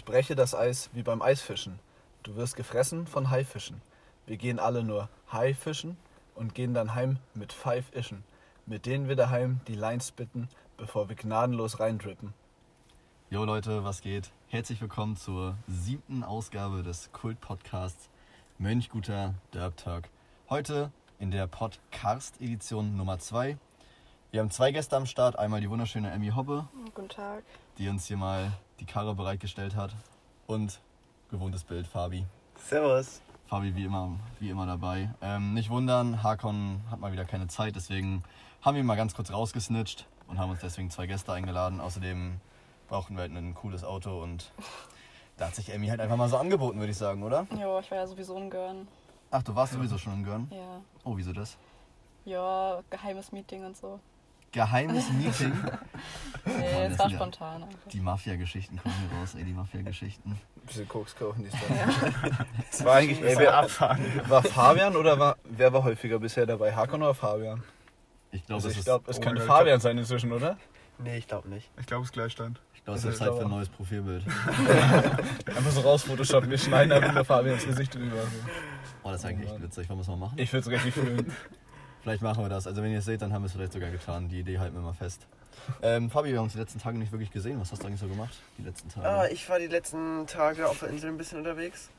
Ich breche das Eis wie beim Eisfischen. Du wirst gefressen von Haifischen. Wir gehen alle nur Haifischen und gehen dann heim mit Pfeifischen, mit denen wir daheim die Lines bitten, bevor wir gnadenlos reindrippen. Jo Leute, was geht? Herzlich willkommen zur 7. Ausgabe des Kult-Podcasts Mönchguter Derp Talk. Heute in der Podcast-Edition Nummer 2. Wir haben 2 Gäste am Start. Einmal die wunderschöne Emmy Hoppe. Guten Tag. Die uns hier mal die Karre bereitgestellt hat. Und gewohntes Bild, Fabi. Servus. Fabi wie immer dabei. Nicht wundern, Hakon hat mal wieder keine Zeit, deswegen haben wir ihn mal ganz kurz rausgesnitcht und haben uns deswegen 2 Gäste eingeladen. Außerdem brauchten wir halt ein cooles Auto und da hat sich Emmy halt einfach mal so angeboten, würde ich sagen, oder? Jo, ich war ja sowieso in Görn. Ach, du warst sowieso schon in Görn? Ja. Oh, wieso das? Ja, geheimes Meeting und so. Geheimes Meeting? Nee, das war spontan. Die Mafia-Geschichten kommen hier raus, ey, die Mafia-Geschichten. Ein bisschen Koks kaufen, die Sachen. Ja. Das war eigentlich, ey, wer abfahren. War Fabian oder wer war häufiger bisher dabei? Hakon oder Fabian? Ich glaube, es könnte Fabian sein inzwischen, oder? Nee, ich glaube nicht. Ich glaube, es ist Gleichstand. Ich glaube, es ist Zeit für ein neues Profilbild. Einfach so raus photoshoppen, wir schneiden einfach nur Fabians Gesicht drüber. Oh, das ist eigentlich echt witzig. Wollen wir es mal machen? Ich würde es richtig fühlen. Vielleicht machen wir das. Also wenn ihr es seht, dann haben wir es vielleicht sogar getan. Die Idee halten wir mal fest. Fabi, wir haben uns die letzten Tage nicht wirklich gesehen. Was hast du eigentlich so gemacht, die letzten Tage? Ich war die letzten Tage auf der Insel ein bisschen unterwegs.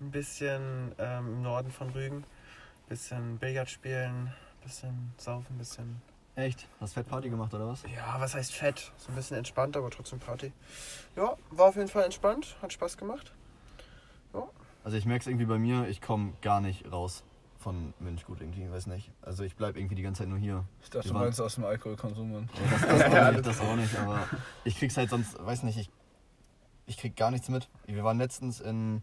Ein bisschen im Norden von Rügen. Ein bisschen Billard spielen, ein bisschen saufen, ein bisschen... Echt? Hast du Fettparty gemacht oder was? Ja, was heißt fett? So ein bisschen entspannt, aber trotzdem Party. Ja, war auf jeden Fall entspannt, hat Spaß gemacht. Ja. Also ich merke es irgendwie bei mir, ich komme gar nicht raus von Mönchgut irgendwie, ich weiß nicht. Also ich bleibe irgendwie die ganze Zeit nur hier. Ich dachte, du meinst aus dem Alkoholkonsum, Mann. Das auch nicht, aber ich krieg's halt sonst, weiß nicht, ich krieg gar nichts mit. Wir waren letztens in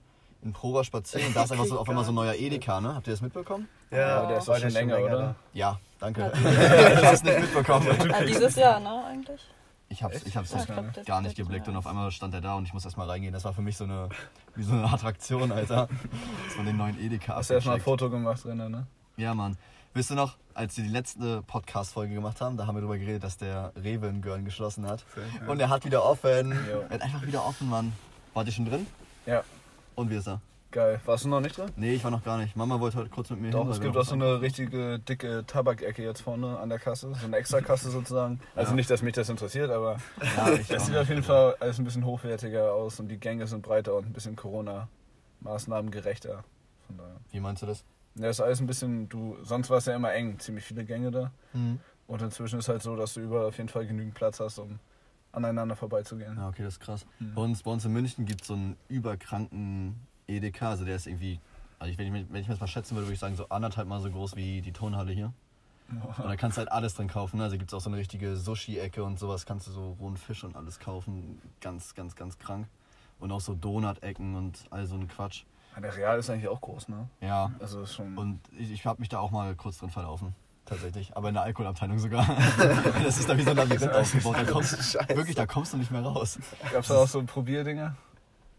Prora spazieren, da ist einfach so auf einmal so ein neuer Edeka, ne? Habt ihr das mitbekommen? Ja, aber der ist schon länger, oder? Ja, danke. Ich hab's nicht mitbekommen. Ja, dieses Jahr, ne, eigentlich? Ich hab's gar nicht geblickt und auf einmal stand er da und ich muss erstmal reingehen. Das war für mich so eine Attraktion, Alter. Dass man den neuen Edeka abgecheckt. Hast du erstmal ein Foto gemacht drin, ne? Ja, Mann. Wisst ihr noch, als wir die letzte Podcast-Folge gemacht haben, da haben wir darüber geredet, dass der Rewe in Görn geschlossen hat. Ja. Und er hat wieder offen. Jo. Er hat einfach wieder offen, Mann. Wart ihr schon drin? Ja. Und wie ist er? Geil. Warst du noch nicht drin? Nee, ich war noch gar nicht. Mama wollte heute kurz mit mir hin. Es gibt auch so eine richtige dicke Tabakecke jetzt vorne an der Kasse. So eine Extrakasse sozusagen. Also ja. Nicht, dass mich das interessiert, aber ja, das sieht auf jeden Fall alles ein bisschen hochwertiger aus und die Gänge sind breiter und ein bisschen Corona-Maßnahmen gerechter. Von daher. Wie meinst du das? Ja, ist alles ein bisschen, sonst war es ja immer eng, ziemlich viele Gänge da. Mhm. Und inzwischen ist halt so, dass du überall auf jeden Fall genügend Platz hast, um aneinander vorbeizugehen. Ja, okay, das ist krass. Mhm. Bei uns in München gibt es so einen überkranken Edeka, also der ist irgendwie, also wenn ich das mal schätzen würde, würde ich sagen, so anderthalb Mal so groß wie die Turnhalle hier. Und da kannst du halt alles drin kaufen, ne? Also gibt es auch so eine richtige Sushi-Ecke und sowas, kannst du so rohen Fisch und alles kaufen, ganz, ganz, ganz krank. Und auch so Donut-Ecken und all so ein Quatsch. Ja, der Real ist eigentlich auch groß, ne? Ja, also ist schon. Und ich habe mich da auch mal kurz drin verlaufen. Tatsächlich, aber in der Alkoholabteilung sogar. Das ist da wie so ein Labyrinth ausgebaut. Da kommst du nicht mehr raus. Gab's da auch so Probierdinger?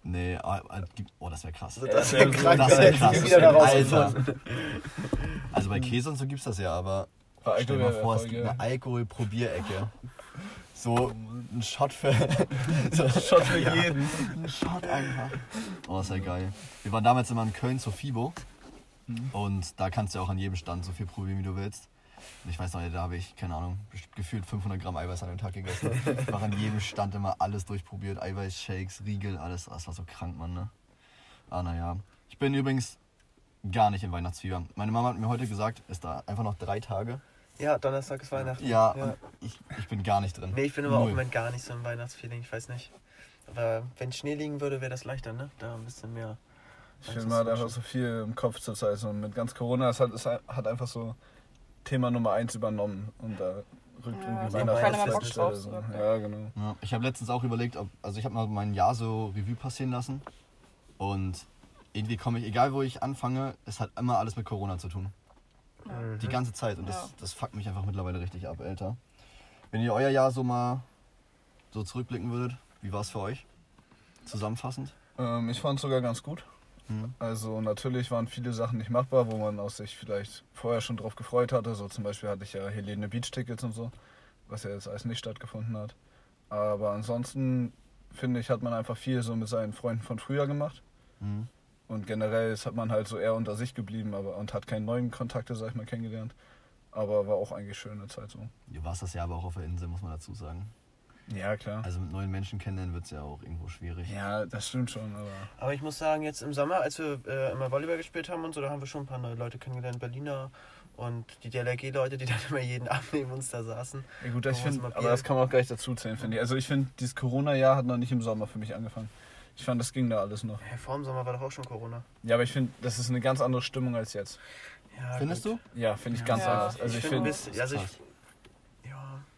Nee, das wäre krass. Das wäre krass. Also bei Käse und so gibt's das ja, aber stell dir mal vor, es gibt eine Alkoholprobierecke. So ein Shot für jeden. Ein Shot einfach. Oh, das ist ja geil. Wir waren damals immer in Köln zur FIBO. Und da kannst du ja auch an jedem Stand so viel probieren, wie du willst. Und ich weiß noch, da habe ich, keine Ahnung, gefühlt 500 Gramm Eiweiß an dem Tag gegessen. Ich war an jedem Stand immer alles durchprobiert. Eiweiß, Shakes, Riegel, alles. Das war so krank, Mann, ne? Ah, naja. Ich bin übrigens gar nicht in Weihnachtsfieber. Meine Mama hat mir heute gesagt, ist da einfach noch 3 Tage. Ja, Donnerstag ist Weihnachten. Ja, ja. Und ich bin gar nicht drin. Nee, ich bin aber auch im Moment gar nicht so im Weihnachtsfeeling, ich weiß nicht. Aber wenn Schnee liegen würde, wäre das leichter, ne? Da ein bisschen mehr... Ich finde, man hat einfach so viel im Kopf zur Zeit. Und mit ganz Corona, es hat einfach so Thema Nummer 1 übernommen. Und da rückt irgendwie Weihnachtsfest. So. Ja, genau. Ja, ich habe letztens auch überlegt, ich habe mal mein Jahr so Revue passieren lassen. Und irgendwie komme ich, egal wo ich anfange, es hat immer alles mit Corona zu tun. Mhm. Die ganze Zeit. Und das fuckt mich einfach mittlerweile richtig ab, Alter. Wenn ihr euer Jahr so mal so zurückblicken würdet, wie war es für euch? Zusammenfassend? Ich fand es sogar ganz gut. Also natürlich waren viele Sachen nicht machbar, wo man sich vielleicht vorher schon drauf gefreut hatte. So zum Beispiel hatte ich ja Helene Beach Tickets und so, was ja jetzt alles nicht stattgefunden hat. Aber ansonsten finde ich, hat man einfach viel so mit seinen Freunden von früher gemacht. Mhm. Und generell ist, hat man halt so eher unter sich geblieben und hat keine neuen Kontakte, sag ich mal, kennengelernt. Aber war auch eigentlich schöne Zeit so. Du warst das ja aber auch auf der Insel, muss man dazu sagen. Ja, klar. Also mit neuen Menschen kennenlernen wird es ja auch irgendwo schwierig. Ja, das stimmt schon. Aber ich muss sagen, jetzt im Sommer, als wir immer Volleyball gespielt haben und so, da haben wir schon ein paar neue Leute kennengelernt, Berliner und die DLRG-Leute, die dann immer jeden Abend neben uns da saßen. Ja gut, ich find, aber das kann man auch gleich dazu zählen, finde ich. Also ich finde, dieses Corona-Jahr hat noch nicht im Sommer für mich angefangen. Ich fand, das ging da alles noch. Ja, vor dem Sommer war doch auch schon Corona. Ja, aber ich finde, das ist eine ganz andere Stimmung als jetzt. Ja, findest gut. du? Ja, finde ich ganz anders. Also ich finde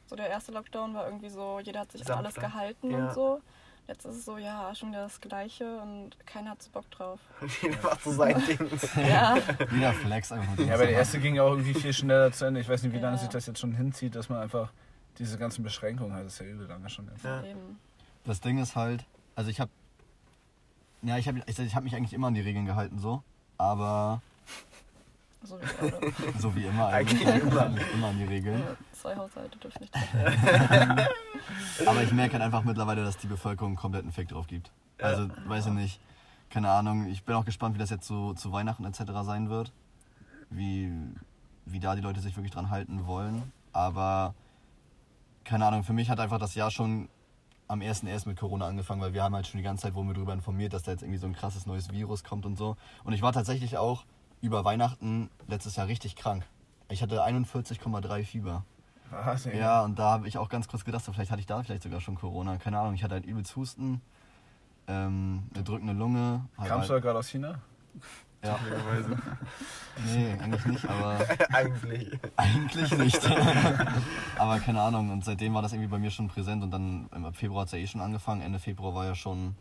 so der erste Lockdown war irgendwie so, jeder hat sich an alles gehalten und so. Jetzt ist es so, ja, schon wieder das Gleiche und keiner hat so Bock drauf. Jeder macht so sein Ding. Ja. Jeder Flex einfach. Ja, aber der erste ging auch irgendwie viel schneller zu Ende. Ich weiß nicht, wie lange sich das jetzt schon hinzieht, dass man einfach diese ganzen Beschränkungen hat. Das ist ja übel lange schon. Ja. Das Ding ist halt, also ich hab mich eigentlich immer an die Regeln gehalten so, aber... So wie immer eigentlich immer an die Regeln. Ja, 2 Haushalte dürfen nicht treffen. Aber ich merke halt einfach mittlerweile, dass die Bevölkerung einen kompletten Fick drauf gibt. Also, weiß ich nicht, keine Ahnung. Ich bin auch gespannt, wie das jetzt so zu Weihnachten etc. sein wird. Wie da die Leute sich wirklich dran halten wollen. Aber, keine Ahnung, für mich hat einfach das Jahr schon am 1.1. mit Corona angefangen, weil wir haben halt schon die ganze Zeit, wurden wir darüber informiert, dass da jetzt irgendwie so ein krasses neues Virus kommt und so. Und ich war tatsächlich auch über Weihnachten letztes Jahr richtig krank. Ich hatte 41,3 Fieber. Was? Ey. Ja, und da habe ich auch ganz kurz gedacht, so, vielleicht hatte ich da sogar schon Corona. Keine Ahnung, ich hatte halt übelst Husten, eine drückende Lunge. Kamst du ja gerade aus China? Ja. Nee, eigentlich nicht, aber... Eigentlich nicht. Aber keine Ahnung, und seitdem war das irgendwie bei mir schon präsent. Und dann im Februar hat es ja schon angefangen. Ende Februar war ja schon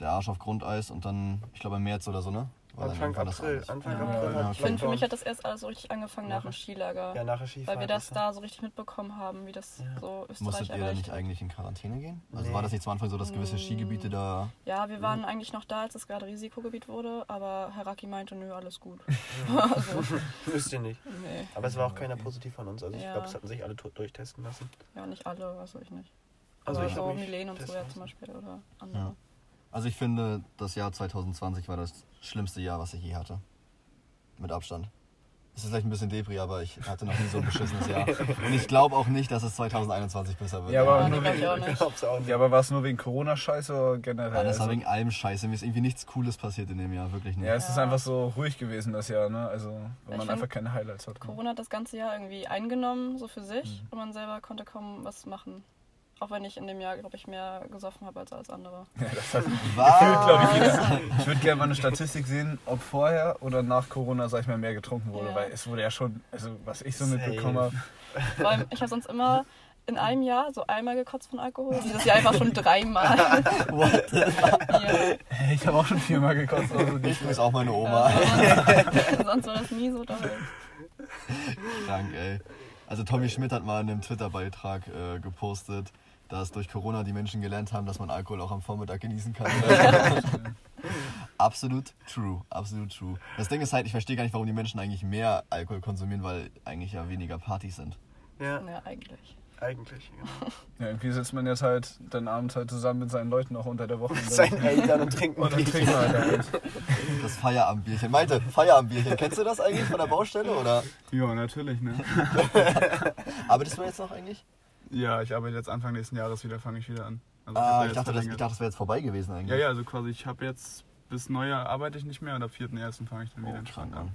der Arsch auf Grundeis. Und dann, ich glaube im März oder so, ne? Anfang April. Ja. Ich finde, für mich hat das erst alles so richtig angefangen nach dem Skilager. Ja, nach dem Skifahrt. Weil wir das da so richtig mitbekommen haben, wie das so Österreich erreicht. Musstet ihr da nicht eigentlich in Quarantäne gehen? Also war das nicht zum Anfang so, dass gewisse Skigebiete da... Ja, wir waren eigentlich noch da, als es gerade Risikogebiet wurde, aber Haraki meinte, nö, alles gut. Wüsste ihr nicht. Nee. Aber es war auch keiner positiv von uns. Also ich glaube, es hatten sich alle durchtesten lassen. Ja, nicht alle, weiß ich nicht. Also so Milen und so ja zum Beispiel oder andere. Ja. Also ich finde, das Jahr 2020 war das schlimmste Jahr, was ich je hatte. Mit Abstand. Es ist vielleicht ein bisschen Depri, aber ich hatte noch nie so ein beschissenes Jahr. Und ich glaube auch nicht, dass es 2021 besser wird. Ja, aber war es nur wegen Corona-Scheiße oder generell? Ja, das war wegen allem Scheiße. Mir ist irgendwie nichts Cooles passiert in dem Jahr, wirklich nicht. Ja, es ist einfach so ruhig gewesen das Jahr, ne? Also, weil man einfach keine Highlights hat. Corona hat das ganze Jahr irgendwie eingenommen, so für sich. Und man selber konnte kaum was machen. Auch wenn ich in dem Jahr, glaube ich, mehr gesoffen habe als alles andere. Ja, das hat gefühlt, glaube ich, jeder. Ich würde gerne mal eine Statistik sehen, ob vorher oder nach Corona, sag ich mal, mehr getrunken wurde. Ja. Weil es wurde ja schon, also was ich so mitbekommen habe. Vor allem, ich habe sonst immer in einem Jahr so einmal gekotzt von Alkohol. Dieses Jahr einfach schon 3-mal. What? Hey, ich habe auch schon 4-mal gekotzt. Also ich grüße auch meine Oma. Sonst war das nie so doll. Krank, ey. Also Tommy Schmidt hat mal in einem Twitter-Beitrag gepostet, dass durch Corona die Menschen gelernt haben, dass man Alkohol auch am Vormittag genießen kann. Absolut true. Das Ding ist halt, ich verstehe gar nicht, warum die Menschen eigentlich mehr Alkohol konsumieren, weil eigentlich ja weniger Partys sind. Ja eigentlich. Eigentlich, genau. Ja, irgendwie sitzt man jetzt halt dann abends halt zusammen mit seinen Leuten auch unter der Woche. Mit seinen Eltern und trinken und Bierchen. Das Feierabendbierchen. Malte, Feierabendbierchen. Kennst du das eigentlich von der Baustelle, oder? Ja, natürlich, ne. Arbeitest du jetzt noch eigentlich? Ja, ich arbeite jetzt Anfang nächsten Jahres wieder, fange ich wieder an. Also ich dachte, das wäre jetzt vorbei gewesen eigentlich. Ja, also quasi, ich habe jetzt, bis Neujahr arbeite ich nicht mehr und ab 4.1. fange ich dann wieder an.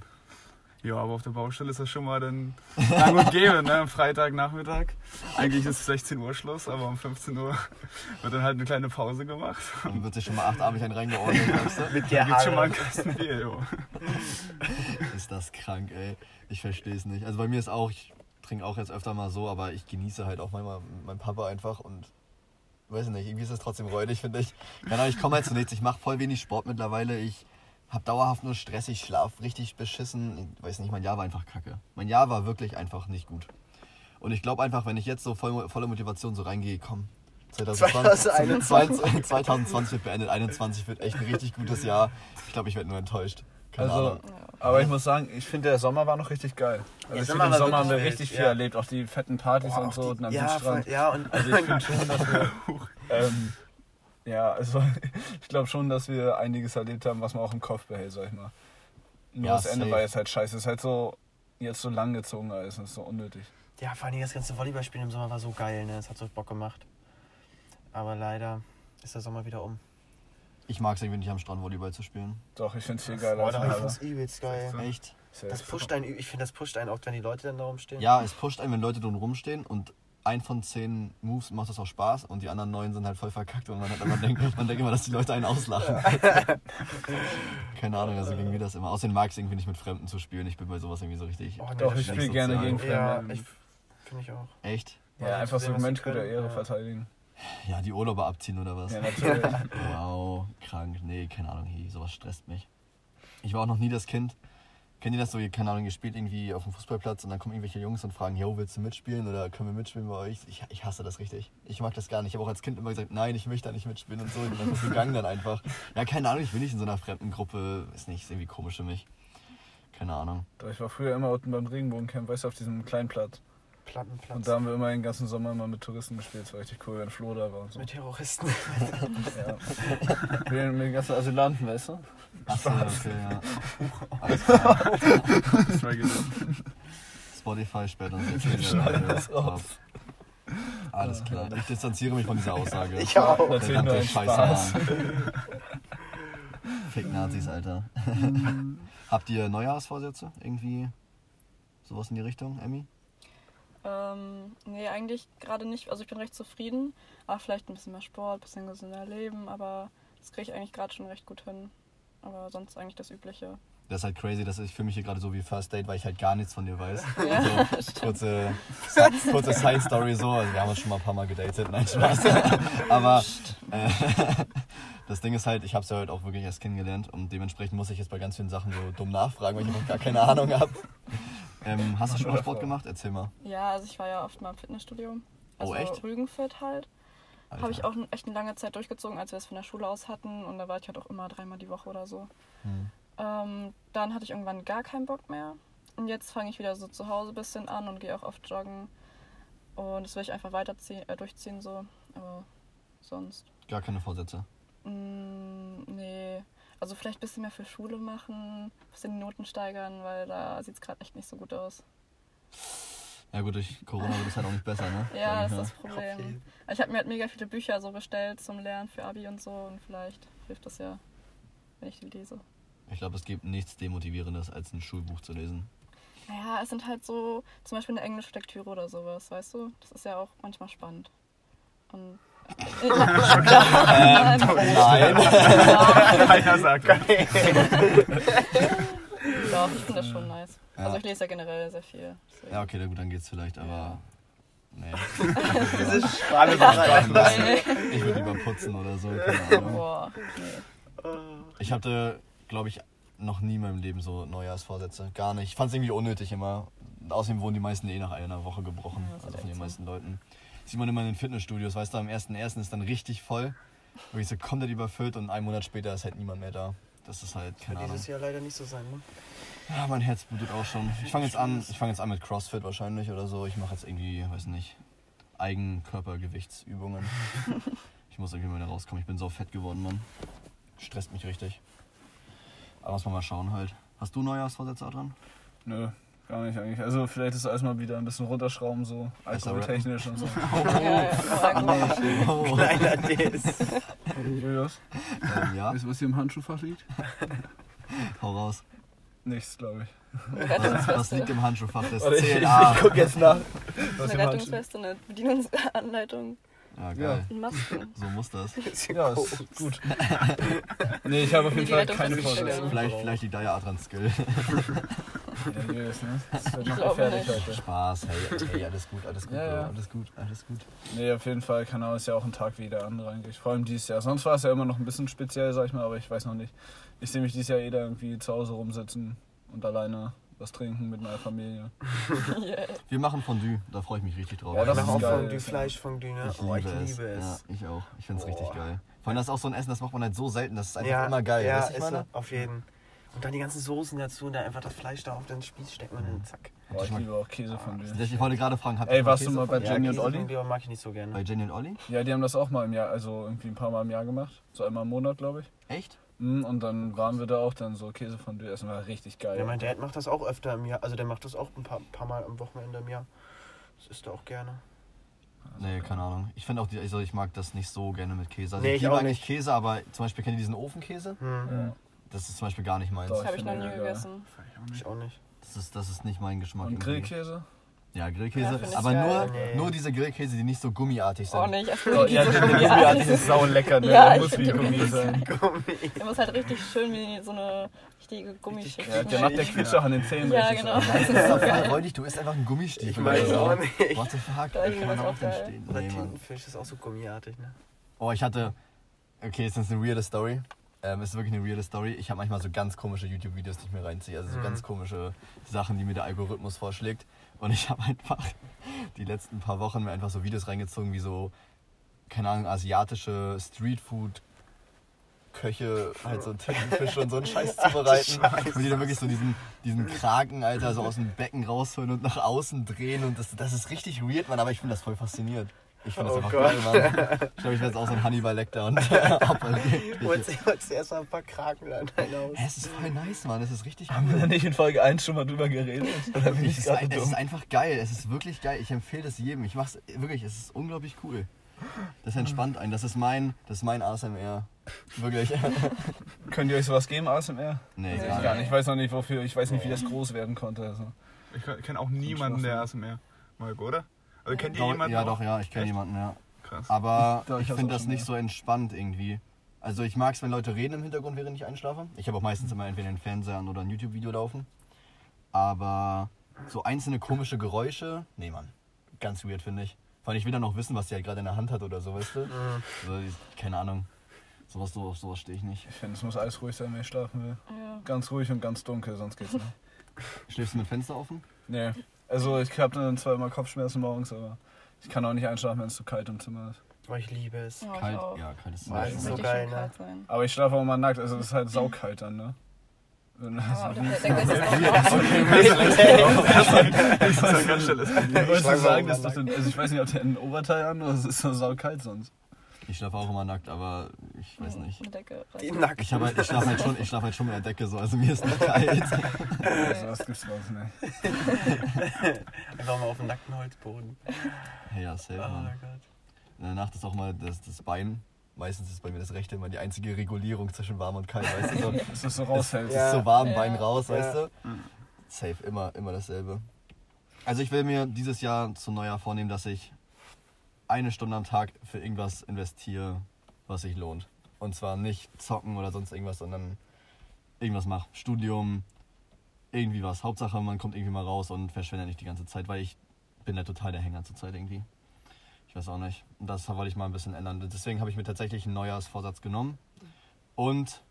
Ja, aber auf der Baustelle ist das schon mal dann lang und gäbe, ne? Am Freitagnachmittag. Eigentlich ist 16 Uhr Schluss, aber um 15 Uhr wird dann halt eine kleine Pause gemacht. Dann wird sich schon mal 8-armig ein reingeordnet. Dann gibt's schon mal einen Kasten Bier, jo. Ist das krank, ey. Ich verstehe es nicht. Also bei mir ist auch, ich trinke auch jetzt öfter mal so, aber ich genieße halt auch manchmal meinen Papa einfach und weiß nicht, irgendwie ist das trotzdem räudig, finde ich. Genau, ich komme halt zunächst. Ich mache voll wenig Sport mittlerweile. Ich hab dauerhaft nur Stress, ich schlaf richtig beschissen. Ich weiß nicht, mein Jahr war einfach kacke. Mein Jahr war wirklich einfach nicht gut. Und ich glaube einfach, wenn ich jetzt so voller Motivation so reingehe, komm, 2020 wird beendet, 2021 wird echt ein richtig gutes Jahr. Ich glaube, ich werde nur enttäuscht. Keine Ahnung. Aber ich muss sagen, ich finde, der Sommer war noch richtig geil. Also im Sommer haben wir richtig viel erlebt, auch die fetten Partys und so. Und am Strand. Und also ich finde schon, dass wir... Ja, also ich glaube schon, dass wir einiges erlebt haben, was man auch im Kopf behält, sag ich mal. Nur ja, das Ende war jetzt halt scheiße. Es ist halt so, jetzt so langgezogen alles, das ist so unnötig. Ja, vor allem das ganze Volleyballspiel im Sommer war so geil, ne? Es hat so Bock gemacht. Aber leider ist der Sommer wieder um. Ich mag es irgendwie nicht, am Strand Volleyball zu spielen. Doch, ich finde es viel geiler. Boah, ich finde es übelst geil. Echt? Das pusht einen, ich finde, das pusht einen, auch wenn die Leute dann da rumstehen. Ja, es pusht einen, wenn Leute drum rumstehen, und 1 von 10 Moves macht das auch Spaß und die anderen 9 sind halt voll verkackt und man hat immer denkt immer, dass die Leute einen auslachen. Ja. Keine Ahnung, also ging mir das immer. Außerdem mag ich es irgendwie nicht, mit Fremden zu spielen. Ich bin bei sowas irgendwie so richtig... Oh, doch, ich spiele gerne gegen Fremden. Ja, finde ich auch. Echt? Ja, ja, einfach so Mensch guter Ehre verteidigen. Ja, die Urlauber abziehen oder was? Ja, natürlich. Wow, krank. Nee, keine Ahnung, hey, sowas stresst mich. Ich war auch noch nie das Kind. Kennt ihr das so? Keine Ahnung, ihr spielt irgendwie auf dem Fußballplatz und dann kommen irgendwelche Jungs und fragen, yo, willst du mitspielen oder können wir mitspielen bei euch? Ich hasse das richtig. Ich mag das gar nicht. Ich habe auch als Kind immer gesagt, nein, ich möchte da nicht mitspielen und so. Und dann ist es gegangen dann einfach. Ja, keine Ahnung, ich bin nicht in so einer fremden Gruppe. Ist nicht, ist irgendwie komisch für mich. Keine Ahnung. Ich war früher immer unten beim Regenbogencamp, weißt du, auf diesem kleinen Plattenplatz. Und da haben wir immer den ganzen Sommer immer mit Touristen gespielt. Das war richtig cool, wenn Flo da war und so. Mit Terroristen. Ja. Mit den ganzen Asylanten, weißt du? Achso, okay, ja. Alles klar. Das war Spotify später. Alles klar. Ich distanziere mich von dieser Aussage. Ich auch. Natürlich Spaß. Fick Nazis, Alter. Habt ihr Neujahrsvorsätze? Irgendwie sowas in die Richtung, Emmy? Nee, eigentlich gerade nicht. Also ich bin recht zufrieden. Aber vielleicht ein bisschen mehr Sport, ein bisschen gesünder leben. Aber das kriege ich eigentlich gerade schon recht gut hin. Aber sonst eigentlich das Übliche. Das ist halt crazy, dass ich für mich hier gerade so wie First Date, weil ich halt gar nichts von dir weiß. Ja, also, kurze Side-Story so. Also wir haben uns schon mal ein paar Mal gedatet. Nein, Spaß. Aber das Ding ist halt, ich habe es ja heute auch wirklich erst kennengelernt. Und dementsprechend muss ich jetzt bei ganz vielen Sachen so dumm nachfragen, weil ich noch gar keine Ahnung habe. Hast du schon mal Sport gemacht? Erzähl mal. Ja, also ich war ja oft mal im Fitnessstudio. Also oh, echt? Rügenfit halt. Habe ich auch echt eine lange Zeit durchgezogen, als wir es von der Schule aus hatten. Und da war ich halt auch immer 3-mal die Woche oder so. Dann hatte ich irgendwann gar keinen Bock mehr. Und jetzt fange ich wieder so zu Hause ein bisschen an und gehe auch oft joggen. Und das will ich einfach weiter durchziehen so. Aber sonst... Gar keine Vorsätze? Nee. Also vielleicht ein bisschen mehr für Schule machen, ein bisschen die Noten steigern, weil da sieht es gerade echt nicht so gut aus. Ja gut, durch Corona wird es halt auch nicht besser, ne? Ja, das ist das Problem. Ich habe mir halt mega viele Bücher so bestellt zum Lernen für Abi und so, und vielleicht hilft das ja, wenn ich die lese. Ich glaube, es gibt nichts Demotivierendes, als ein Schulbuch zu lesen. Naja, es sind halt so, zum Beispiel eine englische Lektüre oder sowas, weißt du? Das ist ja auch manchmal spannend. Und nein. Keiner sagt das. Doch, ich finde das schon nice. Ja. Also ich lese ja generell sehr viel. Deswegen. Ja, okay, na gut, dann geht's vielleicht, aber... Nee. Das ist spannend. Ich würde lieber putzen oder so. Keine Ahnung. Boah, okay. Ich hatte, glaube ich, noch nie in meinem Leben so Neujahrsvorsätze. Gar nicht. Ich fand es irgendwie unnötig immer. Außerdem wurden die meisten nach einer Woche gebrochen. Ja, also von den meisten Leuten. Sieht man immer in den Fitnessstudios, weißt du, am 1.1. ist dann richtig voll. Wirklich so komplett überfüllt und einen Monat später ist halt niemand mehr da. Das ist halt, keine Ahnung. Kann dieses Jahr leider nicht so sein, ne? Ja, mein Herz blutet auch schon. Ich fange jetzt an mit Crossfit wahrscheinlich oder so. Ich mache jetzt irgendwie, weiß nicht, Eigenkörpergewichtsübungen. Ich muss irgendwie mal wieder rauskommen. Ich bin so fett geworden, Mann. Stresst mich richtig. Aber muss man mal schauen halt. Hast du Neujahrsvorsätze dran? Nö. Gar nicht eigentlich. Also vielleicht ist es erstmal wieder ein bisschen runterschrauben, so alkoholtechnisch und so. Oh. Kleiner Diss. Julius? Ja? Weißt du, was hier im Handschuhfach liegt? Hau raus. Nichts, glaube ich. Was liegt im Handschuhfach? Das CLA. Ich guck jetzt nach. Eine Rettungsweste, eine Bedienungsanleitung. Ja, geil. Ja. So muss das. Ja, ist gut. Nee, ich habe auf jeden Fall keine Vorsätze. Vielleicht liegt da ja Adran-Skill. Nervös, ne? Das wird noch gefährlich heute. Spaß, hey, alles gut, ja, ja. Alles gut. Nee, auf jeden Fall, keine Ahnung, ist ja auch ein Tag wie der andere eigentlich. Vor allem dieses Jahr. Sonst war es ja immer noch ein bisschen speziell, sag ich mal, aber ich weiß noch nicht. Ich sehe mich dieses Jahr da irgendwie zu Hause rumsitzen und alleine was trinken mit meiner Familie. Yeah. Wir machen Fondue, da freue ich mich richtig drauf. Ja, das ist auch geil. Fondue, Fleischfondue, ne? Ich liebe es. Ja, ich auch. Ich finde es richtig geil. Vor allem, das ist auch so ein Essen, das macht man halt so selten, das ist einfach immer geil. Ja, weißt du, ich meine? Auf jeden Fall. Und dann die ganzen Soßen dazu und dann einfach das Fleisch da auf den Spieß stecken und dann zack. Boah, ich liebe auch Käse von dir. Ich wollte gerade fragen, habt ihr Käse? Ey, warst du mal bei Jenny und Olli? Käse mag ich nicht so gerne. Bei Jenny und Olli? Ja, die haben das auch mal im Jahr, also irgendwie ein paar Mal im Jahr gemacht. So einmal im Monat, glaube ich. Echt? Und dann waren wir da auch dann so Käsefondue essen, war richtig geil. Ja, mein Dad macht das auch öfter im Jahr, also der macht das auch ein paar Mal am Wochenende im Jahr. Das isst er auch gerne. Also nee, keine Ahnung. Ich finde auch, also ich mag das nicht so gerne mit Käse. Also nee, ich liebe eigentlich nicht Käse, aber zum Beispiel kennt ihr diesen Ofenkäse? Hm. Ja. Das ist zum Beispiel gar nicht meins. Das habe ich noch nie gegessen. Ich auch nicht. Das ist nicht mein Geschmack. Und Grillkäse? Ja, Grillkäse, ja, aber nur diese Grillkäse, die nicht so gummiartig sind. Oh ne, ich esse Gummi. Ja, der gummiartig ist sau lecker, ne? Ja, muss wie Gummi sein. Der muss halt richtig schön wie so eine richtige Gummischicht. Ja, der macht der Quitscher an den Zähnen richtig. Ja, genau. Du isst einfach einen Gummistiefel. Ich weiß auch nicht. What the fuck, wie kann man da auch denn stehen? Oder Tintenfisch ist auch so gummiartig, ne? Oh, ich hatte... Okay, jetzt ist eine weirde Story. Es ist wirklich eine weirde Story. Ich habe manchmal so ganz komische YouTube-Videos, die ich mir reinziehe. Also so ganz komische Sachen, die mir der Algorithmus vorschlägt. Und ich habe einfach die letzten paar Wochen mir einfach so Videos reingezogen, wie so, keine Ahnung, asiatische Streetfood-Köche halt so Tintenfische und so einen Scheiß zubereiten. Und die dann wirklich so diesen Kraken, Alter, so aus dem Becken rausholen und nach außen drehen. Und das ist richtig weird, Mann, aber ich finde das voll faszinierend. Ich finde das einfach geil, Mann. Ich glaube, ich werde jetzt auch so ein Hannibal-Lecter und holst du erst mal ein paar Kraken da rein. Es ist voll nice, Mann. Es ist richtig cool. Haben wir da nicht in Folge 1 schon mal drüber geredet? Oder bin ich gerade dumm? Es ist einfach geil. Es ist wirklich geil. Ich empfehle das jedem. Ich mach's wirklich. Es ist unglaublich cool. Das entspannt einen. Das ist mein ASMR. Wirklich. Könnt ihr euch sowas geben, ASMR? Nee, gar nicht. Ich weiß noch nicht, wofür. Ich weiß nicht, wie das groß werden konnte. Also. Ich kenne auch niemanden, der ASMR mag, oder? Also kennt ihr jemanden? Ja, doch, ja, ich kenne jemanden, ja. Krass. Aber ich finde das nicht so entspannt irgendwie. Also ich mag es, wenn Leute reden im Hintergrund, während ich einschlafe. Ich habe auch meistens immer entweder einen Fernseher an oder ein YouTube-Video laufen. Aber so einzelne komische Geräusche, nee, Mann, ganz weird, finde ich. Vor allem, ich will dann auch wissen, was die halt gerade in der Hand hat oder so, weißt du? Also, keine Ahnung. Sowas stehe ich nicht. Ich finde, es muss alles ruhig sein, wenn ich schlafen will. Ja. Ganz ruhig und ganz dunkel, sonst geht's nicht. Schläfst du mit Fenster offen? Nee. Also ich habe dann zwar immer Kopfschmerzen morgens, aber ich kann auch nicht einschlafen, wenn es zu kalt im Zimmer ist. Oh, ich liebe es. Ja, kalt, ja, kalt ist so geil, ne? Aber ich schlafe auch mal nackt, also das ist halt saukalt dann, ne? Ich weiß nicht, ob der ein Oberteil an oder es ist so saukalt sonst. Ich schlafe auch immer nackt, aber ich weiß nicht. Mit Decke. Nackt. Ich schlafe halt schon mit der Decke so, also mir ist nicht kalt. So was gibt's bei uns nicht. Einfach mal auf dem nackten Holzboden. Ja, safe, Mann. In der Nacht ist auch mal das Bein, meistens ist bei mir das rechte immer die einzige Regulierung zwischen warm und kalt, weißt du? Dass du es so raushältst. Es ist so warm, Bein raus, weißt du? Safe, immer dasselbe. Also ich will mir dieses Jahr zu Neujahr vornehmen, dass ich 1 Stunde am Tag für irgendwas investiere, was sich lohnt. Und zwar nicht zocken oder sonst irgendwas, sondern irgendwas mache. Studium, irgendwie was. Hauptsache, man kommt irgendwie mal raus und verschwendet nicht die ganze Zeit, weil ich bin da total der Hänger zur Zeit irgendwie. Ich weiß auch nicht. Und das wollte ich mal ein bisschen ändern. Deswegen habe ich mir tatsächlich einen Neujahrsvorsatz genommen. Und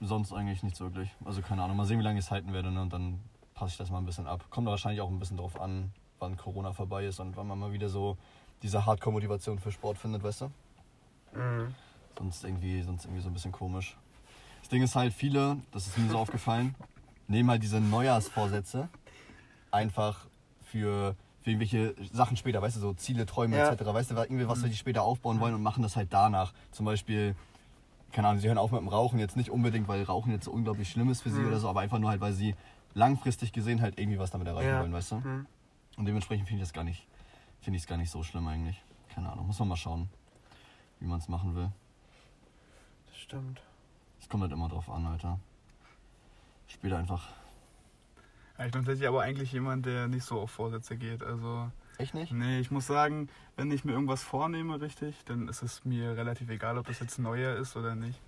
sonst eigentlich nichts wirklich. Also keine Ahnung. Mal sehen, wie lange ich es halten werde, ne? Und dann passe ich das mal ein bisschen ab. Kommt da wahrscheinlich auch ein bisschen drauf an, wann Corona vorbei ist und wann man mal wieder so diese Hardcore-Motivation für Sport findet, weißt du? Mhm. Sonst irgendwie so ein bisschen komisch. Das Ding ist halt, viele, das ist mir so aufgefallen, nehmen halt diese Neujahrsvorsätze einfach für irgendwelche Sachen später, weißt du, so Ziele, Träume etc., weißt du, irgendwie was wir die später aufbauen wollen und machen das halt danach. Zum Beispiel, keine Ahnung, sie hören auf mit dem Rauchen, jetzt nicht unbedingt, weil Rauchen jetzt so unglaublich schlimm ist für sie oder so, aber einfach nur halt, weil sie langfristig gesehen halt irgendwie was damit erreichen wollen, weißt du? Mhm. Und dementsprechend finde ich es gar nicht so schlimm eigentlich. Keine Ahnung, muss man mal schauen, wie man es machen will. Das stimmt. Es kommt halt immer drauf an, Alter. Später einfach. Ich bin tatsächlich aber eigentlich jemand, der nicht so auf Vorsätze geht. Also echt nicht? Nee, ich muss sagen, wenn ich mir irgendwas vornehme richtig, dann ist es mir relativ egal, ob das jetzt neuer ist oder nicht.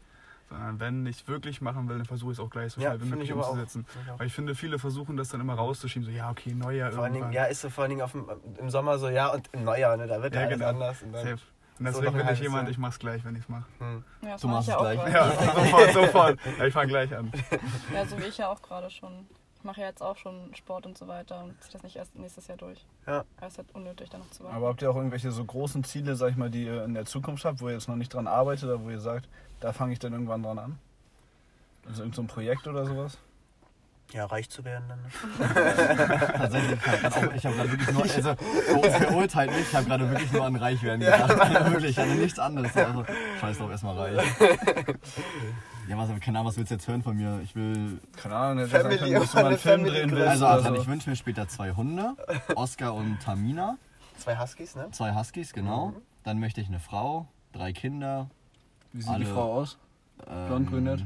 Sondern wenn ich wirklich machen will, dann versuche ich es auch gleich so schnell wie möglich umzusetzen. Weil ich finde, viele versuchen das dann immer rauszuschieben, so ja, okay, Neujahr vor irgendwann. Ja, ist so vor allen Dingen im Sommer so, ja, und im Neujahr, ne, da wird ja alles anders. Und dann deswegen bin ich jemand, ich mach's gleich, wenn ich's mache. Hm. Ja, du machst es gleich. Ja, sofort. Ja, ich fange gleich an. Ja, so wie ich ja auch gerade schon. Ich mache ja jetzt auch schon Sport und so weiter und ziehe das nicht erst nächstes Jahr durch. Ja. Aber es ist halt unnötig, da noch zu warten. Aber habt ihr auch irgendwelche so großen Ziele, sag ich mal, die ihr in der Zukunft habt, wo ihr jetzt noch nicht dran arbeitet oder wo ihr sagt, da fange ich dann irgendwann dran an? Also in so einem Projekt oder sowas? Ja, reich zu werden dann. Tatsächlich, ich habe gerade wirklich nur, also verurteilt halt nicht, ich habe gerade wirklich nur an reich werden gedacht. Ja, wirklich, an nichts anderes. Also, scheiß drauf, erstmal reich. Ja, was, keine Ahnung, was willst du jetzt hören von mir? Ich will... Keine Ahnung, ich muss mal einen Film drehen. Also, Adrian, ich wünsche mir später 2 Hunde, Oscar und Tamina. 2 Huskies, ne? 2 Huskies, genau. Mhm. Dann möchte ich eine Frau, 3 Kinder. Wie sieht die Frau aus? Blond, brünett.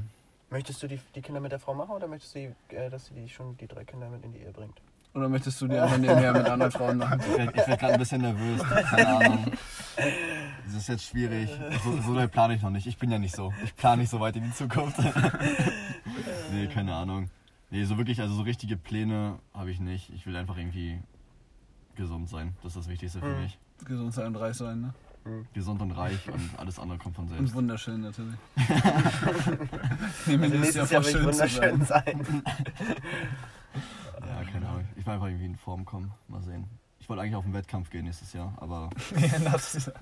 Möchtest du die Kinder mit der Frau machen oder möchtest du, dass sie schon die 3 Kinder mit in die Ehe bringt? Oder möchtest du die anderen nebenher mit anderen Frauen machen? Ich werd gerade ein bisschen nervös, keine Ahnung. Das ist jetzt schwierig. So plane ich noch nicht. Ich bin ja nicht so. Ich plane nicht so weit in die Zukunft. Nee, keine Ahnung. Nee, so wirklich, also so richtige Pläne habe ich nicht. Ich will einfach irgendwie gesund sein. Das ist das Wichtigste für mich. Gesund sein und reich sein, ne? Gesund und reich und alles andere kommt von selbst. Und wunderschön natürlich. Nächstes Jahr will ich wunderschön sein. Ja, keine Ahnung. Ich will einfach irgendwie in Form kommen. Mal sehen. Ich wollte eigentlich auf den Wettkampf gehen nächstes Jahr, aber... Lost.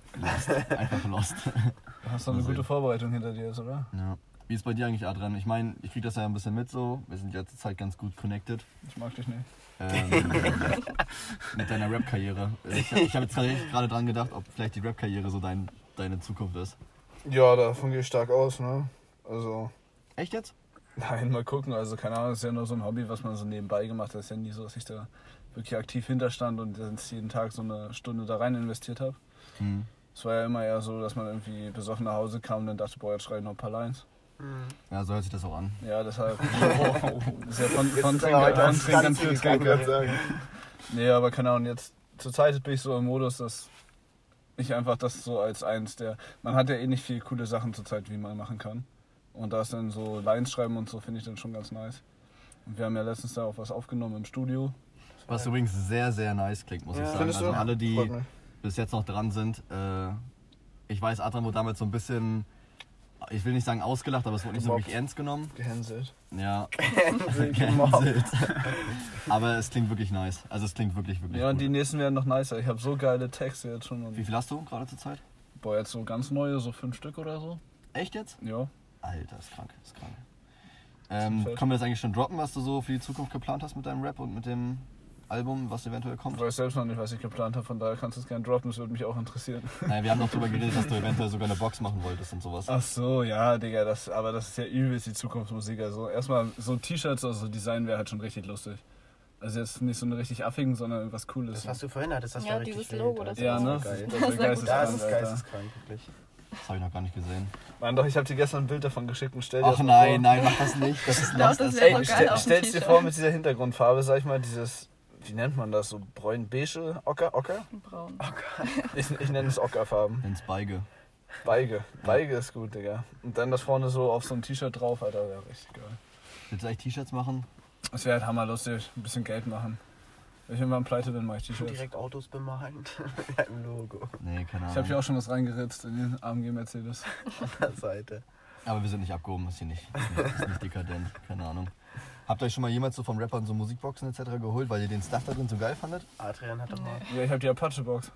Einfach lost. Du hast doch eine gute Vorbereitung hinter dir, oder? Ja. Wie ist bei dir eigentlich, Adrian? Ich meine, ich krieg das ja ein bisschen mit so. Wir sind ja zur Zeit ganz gut connected. Ich mag dich nicht. Mit deiner Rap-Karriere. Ich habe jetzt gerade dran gedacht, ob vielleicht die Rap-Karriere so deine Zukunft ist. Ja, davon gehe ich stark aus, ne? Also. Echt jetzt? Nein, mal gucken. Also, keine Ahnung, das ist ja nur so ein Hobby, was man so nebenbei gemacht hat. Das ist ja nie so, dass ich da wirklich aktiv hinterstand und jetzt jeden Tag so eine Stunde da rein investiert habe. Mhm. Es war ja immer eher so, dass man irgendwie besoffen nach Hause kam und dann dachte, boah, jetzt schreibe ich noch ein paar Lines. Ja, so hört sich das auch an. Ja, deshalb. Das ist ja von Trinkern sagen. Nee, aber keine Ahnung, jetzt zurzeit bin ich so im Modus, dass ich einfach das so als eins der. Man hat ja eh nicht viele coole Sachen zurzeit, wie man machen kann. Und da ist dann so Lines schreiben und so, finde ich dann schon ganz nice. Und wir haben ja letztens da auch was aufgenommen im Studio. Was übrigens sehr, sehr nice klingt, muss ich sagen. Also alle, die bis jetzt noch dran sind, ich weiß, Adrian wurde damals so ein bisschen. Ich will nicht sagen ausgelacht, aber es wurde nicht so wirklich ernst genommen. Gehänselt. Ja. Gehänselt. Aber es klingt wirklich nice. Also es klingt wirklich, wirklich Ja, und die nächsten werden noch nicer. Ich habe so geile Texte jetzt schon. Wie viel hast du gerade zur Zeit? Boah, jetzt so ganz neue, so 5 Stück oder so. Echt jetzt? Ja. Alter, ist krank, ist krank. Können wir das eigentlich schon droppen, was du so für die Zukunft geplant hast mit deinem Rap und mit dem Album, was eventuell kommt? Ich weiß selbst noch nicht, was ich geplant habe, von daher kannst du es gerne droppen, das würde mich auch interessieren. Naja, wir haben noch drüber geredet, dass du eventuell sogar eine Box machen wolltest und sowas. Ach so, ja, Digga, aber das ist ja übelst die Zukunftsmusik. Also erstmal so T-Shirts, also Design wäre halt schon richtig lustig. Also jetzt nicht so eine richtig affigen, sondern was Cooles. Das, was du vorhin hattest, das war richtig wild. Ja, dieses Logo, das ist ne? Geil. Das ist geisteskrank, wirklich. Das habe ich noch gar nicht gesehen. Mann, doch, ich habe dir gestern ein Bild davon geschickt und stell dir vor. Nein, mach das nicht. Das ist lost. Stell's dir vor mit dieser Hintergrundfarbe, sag ich mal, dieses... Wie nennt man das? So bräun-beige? Ocker? Braun. Ocker. Ich nenne es Ockerfarben. Nenn's Beige. Beige ist gut, Digga. Und dann das vorne so auf so ein T-Shirt drauf, Alter, wäre richtig geil. Willst du eigentlich T-Shirts machen? Das wäre halt hammerlustig. Ein bisschen Geld machen. Wenn ich irgendwann pleite bin, mache ich T-Shirts. Direkt Autos bemalen mit einem Logo. Nee, keine Ahnung. Ich habe hier auch schon was reingeritzt in den AMG Mercedes. Auf der Seite. Aber wir sind nicht abgehoben, ist hier nicht. Ist nicht dekadent, keine Ahnung. Habt ihr euch schon mal jemals so vom Rappern so Musikboxen etc. geholt, weil ihr den Stuff da drin so geil fandet? Adrian hat doch mal. Ja, ich hab die Apache-Box.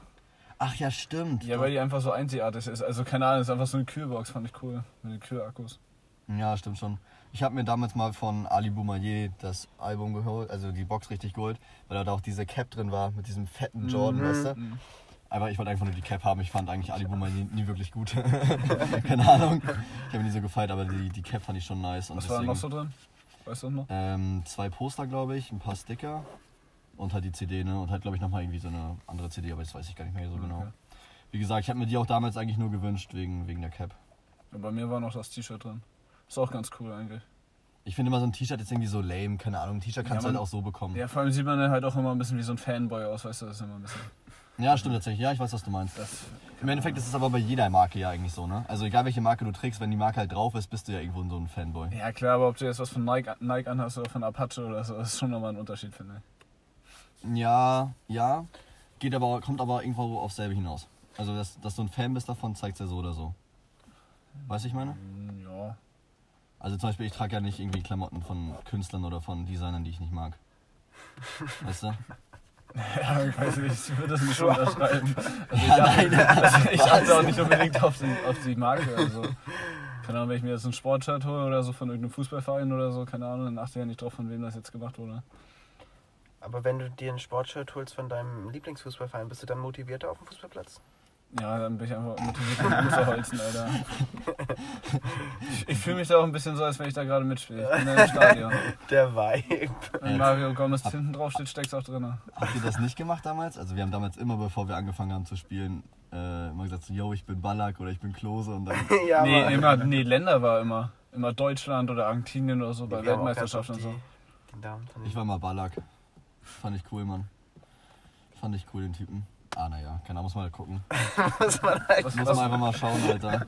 Ach ja, stimmt. Ja, weil die einfach so einzigartig ist. Also keine Ahnung, ist einfach so eine Kühlbox, fand ich cool. Mit den Kühlakkus. Ja, stimmt schon. Ich hab mir damals mal von Ali Boumaier das Album geholt, also die Box richtig geholt, weil da auch diese Cap drin war mit diesem fetten Jordan, weißt du? Aber ich wollte einfach nur die Cap haben. Ich fand eigentlich Ali Boumaier nie wirklich gut. Keine Ahnung. Ich hab mir nie so gefeiert, aber die Cap fand ich schon nice. Und was war noch so drin? Weißt du noch? 2 Poster, glaube ich, ein paar Sticker und halt die CD, ne? Und halt, glaube ich, nochmal irgendwie so eine andere CD, aber das weiß ich gar nicht mehr so genau. Wie gesagt, ich habe mir die auch damals eigentlich nur gewünscht, wegen der Cap. Ja, bei mir war noch das T-Shirt drin. Ist auch ganz cool eigentlich. Ich finde immer so ein T-Shirt jetzt irgendwie so lame, keine Ahnung. Ein T-Shirt kannst du halt auch so bekommen. Ja, vor allem sieht man halt auch immer ein bisschen wie so ein Fanboy aus, weißt du, das ist immer ein bisschen... Ja, stimmt tatsächlich. Ja, ich weiß, was du meinst. Im Endeffekt ist es aber bei jeder Marke ja eigentlich so, ne? Also egal, welche Marke du trägst, wenn die Marke halt drauf ist, bist du ja irgendwo so ein Fanboy. Ja klar, aber ob du jetzt was von Nike anhast oder von Apache oder so, das ist schon nochmal ein Unterschied, finde ich. Ja. Kommt aber irgendwo aufs selbe hinaus. Also, dass du ein Fan bist davon, zeigt's ja so oder so. Weißt du, ich meine? Ja. Also zum Beispiel, ich trage ja nicht irgendwie Klamotten von Künstlern oder von Designern, die ich nicht mag. Weißt du? Ja, ich weiß nicht, ich würde das nicht schon unterschreiben. Also ich achte auch nicht unbedingt auf die Marke. Also. Keine Ahnung, wenn ich mir jetzt ein Sportshirt hole oder so von irgendeinem Fußballverein oder so, keine Ahnung, dann achte ich ja nicht drauf, von wem das jetzt gemacht wurde. Aber wenn du dir ein Sportshirt holst von deinem Lieblingsfußballverein, bist du dann motivierter auf dem Fußballplatz? Ja, dann bin ich einfach motivierter auf dem Fußballholzen, Alter. Ich fühle mich da auch ein bisschen so, als wenn ich da gerade mitspiele. Ich bin ja im Stadion. Der Vibe. Wenn Mario Gomez hinten drauf steht, steckt's auch drin. Habt ihr das nicht gemacht damals? Also wir haben damals immer, bevor wir angefangen haben zu spielen, immer gesagt so, yo, ich bin Ballack oder ich bin Klose. Und dann ja, nee, immer, nee, Länder war immer. Immer Deutschland oder Argentinien oder so, bei ja, Weltmeisterschaften und so. Ich war mal Ballack. Fand ich cool, Mann. Fand ich cool, den Typen. Ah, naja, keine Ahnung, muss man halt gucken. muss man einfach mal schauen, Alter.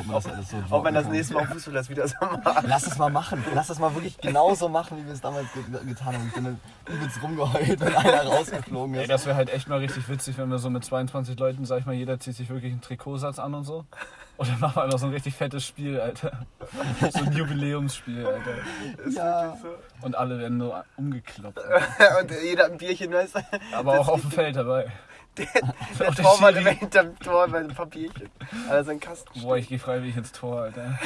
Ob man das alles so droppen kann. Ob man das nächste Mal auf Fußballplatz wieder so macht. Lass es mal machen. Lass es mal wirklich genauso machen, wie wir es damals getan haben. Ich bin dann übelst rumgeheult, wenn einer rausgeflogen ist. Ey, das wäre halt echt mal richtig witzig, wenn wir so mit 22 Leuten, sag ich mal, jeder zieht sich wirklich einen Trikotsatz an und so. Und dann machen wir einfach so ein richtig fettes Spiel, Alter. So ein Jubiläumsspiel, Alter. Ist ja. So. Und alle werden nur umgekloppt. Und jeder hat ein Bierchen, weißt du? Aber auch auf dem Schiri. Feld dabei. Der Torwart immer hinterm Tor bei dem Papierchen. Alter, so ein Kasten. Boah, ich gehe freiwillig ins Tor, Alter.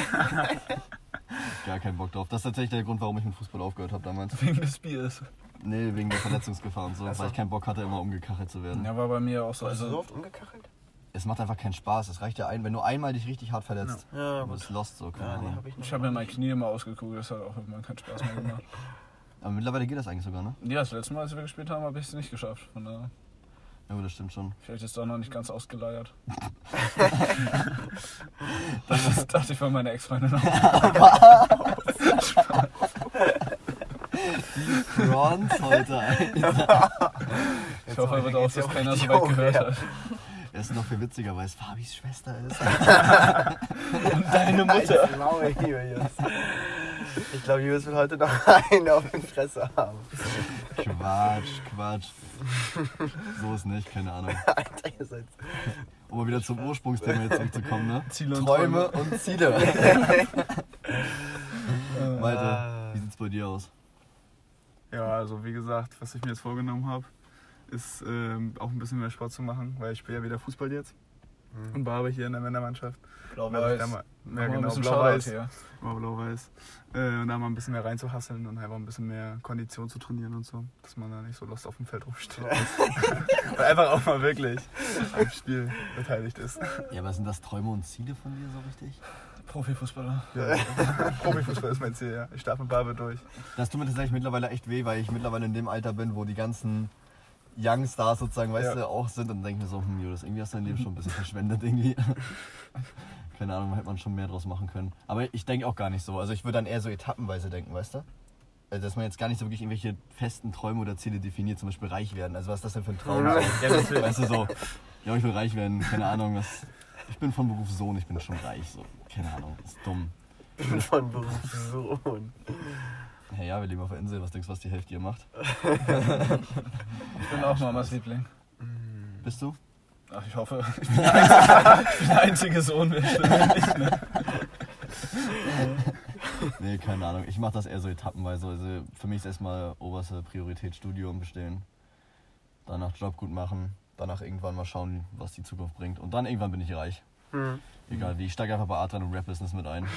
Gar keinen Bock drauf. Das ist tatsächlich der Grund, warum ich mit Fußball aufgehört habe damals. Wegen des Biers. Nee, wegen der Verletzungsgefahr und so. Also. Weil ich keinen Bock hatte, immer umgekachelt zu werden. Ja, war bei mir auch so. Hast du so oft umgekachelt? Es macht einfach keinen Spaß. Es reicht ja ein, wenn du einmal dich richtig hart verletzt. Ja, du bist lost so. Ja, nee, ich habe mir mein Knie immer ausgekugelt. Das hat auch immer keinen Spaß mehr gemacht. Aber mittlerweile geht das eigentlich sogar, ne? Ja, das letzte Mal, als wir gespielt haben, habe ich es nicht geschafft. Von daher. Ja, das stimmt schon. Vielleicht ist es auch noch nicht ganz ausgeleiert. Das dachte ich von meiner Ex-Freundin auch. Was? Die Fronts heute, Alter. Ich hoffe einfach auch, dass keiner so weit gehört hat. Er ist noch viel witziger, weil es Fabis Schwester ist. Und deine Mutter. Ich glaube, Julius will heute noch einen auf den Fresse haben. Quatsch. So ist nicht, keine Ahnung. Alter, ihr seid... Um mal wieder zum Ursprungsthema jetzt zurückzukommen, ne? Ziele und Träume und Ziele. Malte, wie sieht's bei dir aus? Ja, also wie gesagt, was ich mir jetzt vorgenommen habe, ist auch ein bisschen mehr Sport zu machen, weil ich spiele ja wieder Fußball jetzt. Und war aber hier in der Männermannschaft. Blau-Weiß. Ja, genau, Blau-Weiß. Und da mal ein bisschen mehr reinzuhasseln und einfach ein bisschen mehr Kondition zu trainieren und so. Dass man da nicht so lost auf dem Feld rumsteht. Einfach auch mal wirklich am Spiel beteiligt ist. Ja, was sind das Träume und Ziele von dir so richtig? Profifußballer. Ja, Profifußball ist mein Ziel, ja. Ich starte mit Barbe durch. Das tut mir tatsächlich mittlerweile echt weh, weil ich mittlerweile in dem Alter bin, wo die ganzen... Youngstars sozusagen, weißt ja. du, auch sind und denke mir so, das irgendwie hast du dein Leben schon ein bisschen verschwendet irgendwie. Keine Ahnung, hätte man schon mehr draus machen können. Aber ich denke auch gar nicht so. Also ich würde dann eher so etappenweise denken, weißt du? Also dass man jetzt gar nicht so wirklich irgendwelche festen Träume oder Ziele definiert, zum Beispiel reich werden. Also was ist das denn für ein Traum? Ja, weißt du, so, ja, ich will reich werden, keine Ahnung. Was, ich bin von Beruf Sohn, ich bin schon reich, so. Keine Ahnung, ist dumm. Ich bin von Beruf Sohn. Ja, wir leben auf der Insel, was denkst du, was die Hälfte hier macht? Ich bin auch Mamas Liebling. Bist du? Ach, ich hoffe. Ich bin der einzige Sohn, der stimmt nicht, ne? Nee, keine Ahnung. Ich mache das eher so etappenweise. Also für mich ist erstmal oberste Priorität Studium bestehen. Danach Job gut machen. Danach irgendwann mal schauen, was die Zukunft bringt. Und dann irgendwann bin ich reich. Egal wie, ich steige einfach bei Adrian und Rap-Business mit ein.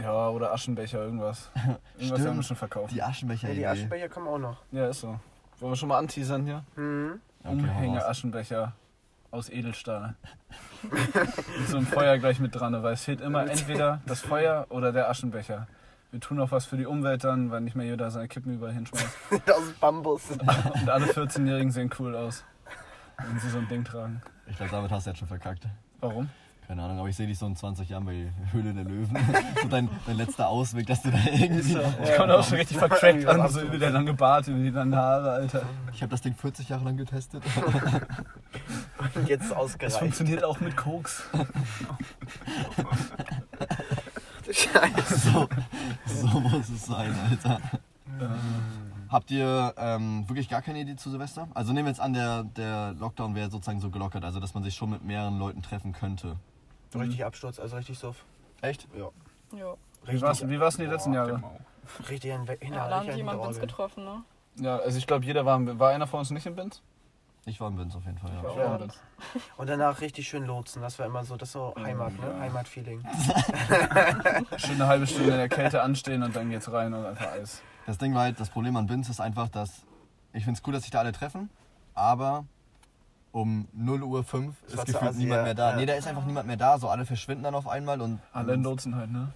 Ja, oder Aschenbecher, irgendwas. Irgendwas haben wir schon verkauft. Die Aschenbecher, ja, die Aschenbecher kommen auch noch. Ja, ist so. Wollen wir schon mal anteasern hier? Okay, Umhänge Aschenbecher aus Edelstahl. Mit so einem Feuer gleich mit dran, weil es fehlt immer entweder das Feuer oder der Aschenbecher. Wir tun auch was für die Umwelt dann, weil nicht mehr jeder seine Kippen überall hinschmeißt. Aus Bambus. Und alle 14-Jährigen sehen cool aus, wenn sie so ein Ding tragen. Ich glaube, damit hast du jetzt schon verkackt. Warum? Keine Ahnung, aber ich sehe dich so in 20 Jahren bei Höhle der Löwen. So dein letzter Ausweg, dass du da irgendwie... Ja, ich konnte auch schon richtig vercrackt an, so über der lange Bart, über die langen Haare, Alter. Ich habe das Ding 40 Jahre lang getestet. Und jetzt ausgereicht. Das funktioniert auch mit Koks. Scheiße. So muss es sein, Alter. Habt ihr wirklich gar keine Idee zu Silvester? Also nehmen wir jetzt an, der Lockdown wäre sozusagen so gelockert, also dass man sich schon mit mehreren Leuten treffen könnte. Richtig Absturz, also richtig Suff. Echt? Ja. Wie war's denn die letzten Jahre? Richtig in der Orgel. Da haben die jemand Binz getroffen, ne? Ja, also ich glaube, jeder war einer von uns nicht in Binz. Ich war in Münz auf jeden Fall, ja. Ja. Und danach richtig schön lotsen, das war immer so, das ist so Heimat, ne? Ja. Heimatfeeling. Schön eine halbe Stunde in der Kälte anstehen und dann geht's rein und einfach Eis. Das Ding war halt, das Problem an Binz ist einfach, dass, ich find's cool, dass sich da alle treffen, aber um 0:05 Uhr ist gefühlt niemand mehr da. Ja. Nee, da ist einfach niemand mehr da, so alle verschwinden dann auf einmal und... Alle lotsen halt, ne?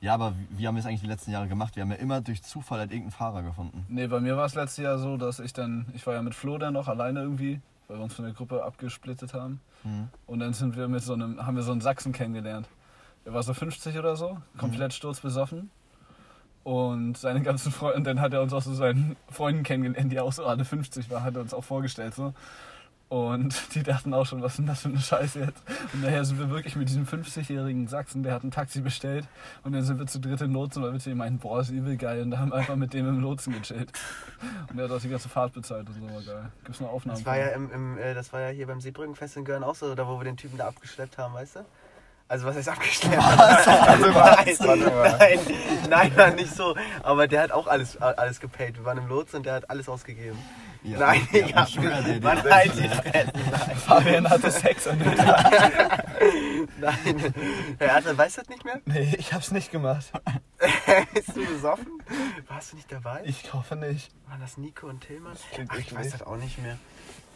Ja, aber wie haben wir es eigentlich die letzten Jahre gemacht? Wir haben ja immer durch Zufall halt irgendeinen Fahrer gefunden. Nee, bei mir war es letztes Jahr so, dass ich war ja mit Flo dann noch alleine irgendwie, weil wir uns von der Gruppe abgesplittet haben. Mhm. Und dann sind wir haben wir so einen Sachsen kennengelernt. Der war so 50 oder so, komplett sturzbesoffen. Und seine ganzen Freunde, dann hat er uns auch so seinen Freunden kennengelernt, die auch so alle 50 waren, hat er uns auch vorgestellt so. Und die dachten auch schon, was ist denn das für eine Scheiße jetzt? Und daher sind wir wirklich mit diesem 50-jährigen Sachsen, der hat ein Taxi bestellt. Und dann sind wir zu dritt in Lotsen, weil wir zu ihm meinten, boah, ist übel geil. Und da haben wir einfach mit dem im Lotsen gechillt. Und der hat auch die ganze Fahrt bezahlt und so, war geil. Gibt's noch Aufnahmen? Das war ja hier beim Seebrückenfest in Görn auch so, da wo wir den Typen da abgeschleppt haben, weißt du? Also was heißt abgeschleppt? Nein, nicht so. Aber der hat auch alles gepaid. Wir waren im Lotsen und der hat alles ausgegeben. Ja, nein, ja, ich habe man halt die Fressen. Fabian hatte Sex an dem Tag. Nein, Herr Adler weiß das nicht mehr? Nee, ich hab's nicht gemacht. Bist du besoffen? Warst du nicht dabei? Ich hoffe nicht. Waren das Nico und Tillmann? Ich weiß das auch nicht mehr.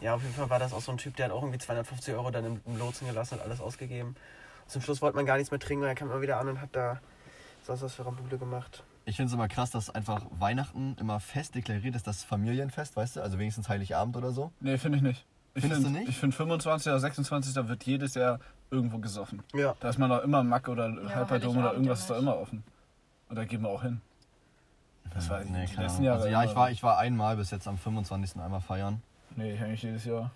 Ja, auf jeden Fall war das auch so ein Typ, der hat auch irgendwie 250 Euro dann im Lotsen gelassen und alles ausgegeben. Zum Schluss wollte man gar nichts mehr trinken, weil er kam immer wieder an und hat da sonst was für Rambule gemacht. Ich finde es immer krass, dass einfach Weihnachten immer fest deklariert ist, das Familienfest, weißt du? Also wenigstens Heiligabend oder so. Nee, finde ich nicht. Findest du nicht? Ich finde 25. oder 26. da wird jedes Jahr irgendwo gesoffen. Ja. Da ist man doch immer Mack oder Hyperdom oder irgendwas ist da immer offen. Und da gehen wir auch hin. Das war die letzten Jahre. Also ja, ich war einmal bis jetzt am 25. einmal feiern. Nee, ich eigentlich jedes Jahr.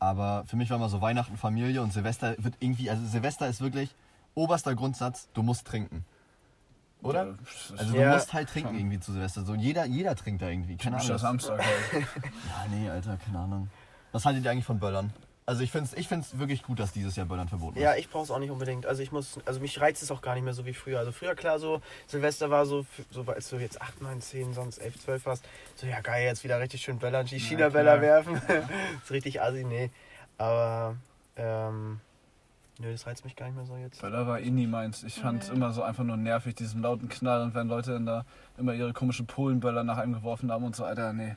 Aber für mich war immer so Weihnachten, Familie und Silvester wird irgendwie... Also Silvester ist wirklich oberster Grundsatz, du musst trinken. Oder? Also du musst halt trinken irgendwie zu Silvester. So jeder trinkt da irgendwie. Keine Ahnung. Samstag halt. Ja, nee, Alter, keine Ahnung. Was haltet ihr eigentlich von Böllern? Also ich find's wirklich gut, dass dieses Jahr Böllern verboten ist. Ja, ich brauch's auch nicht unbedingt. Also mich reizt es auch gar nicht mehr so wie früher. Also früher, klar, so Silvester war so als du jetzt 8, 9, 10, sonst 11, 12 warst, so ja geil, jetzt wieder richtig schön Böllern, die China-Böller werfen. Ist richtig assi, nee. Aber, nö, das reizt mich gar nicht mehr so jetzt. Böller war eh nie meins. Ich fand's immer so einfach nur nervig, diesen lauten Knall. Und wenn Leute dann da immer ihre komischen Polenböller nach einem geworfen haben und so, Alter, nee.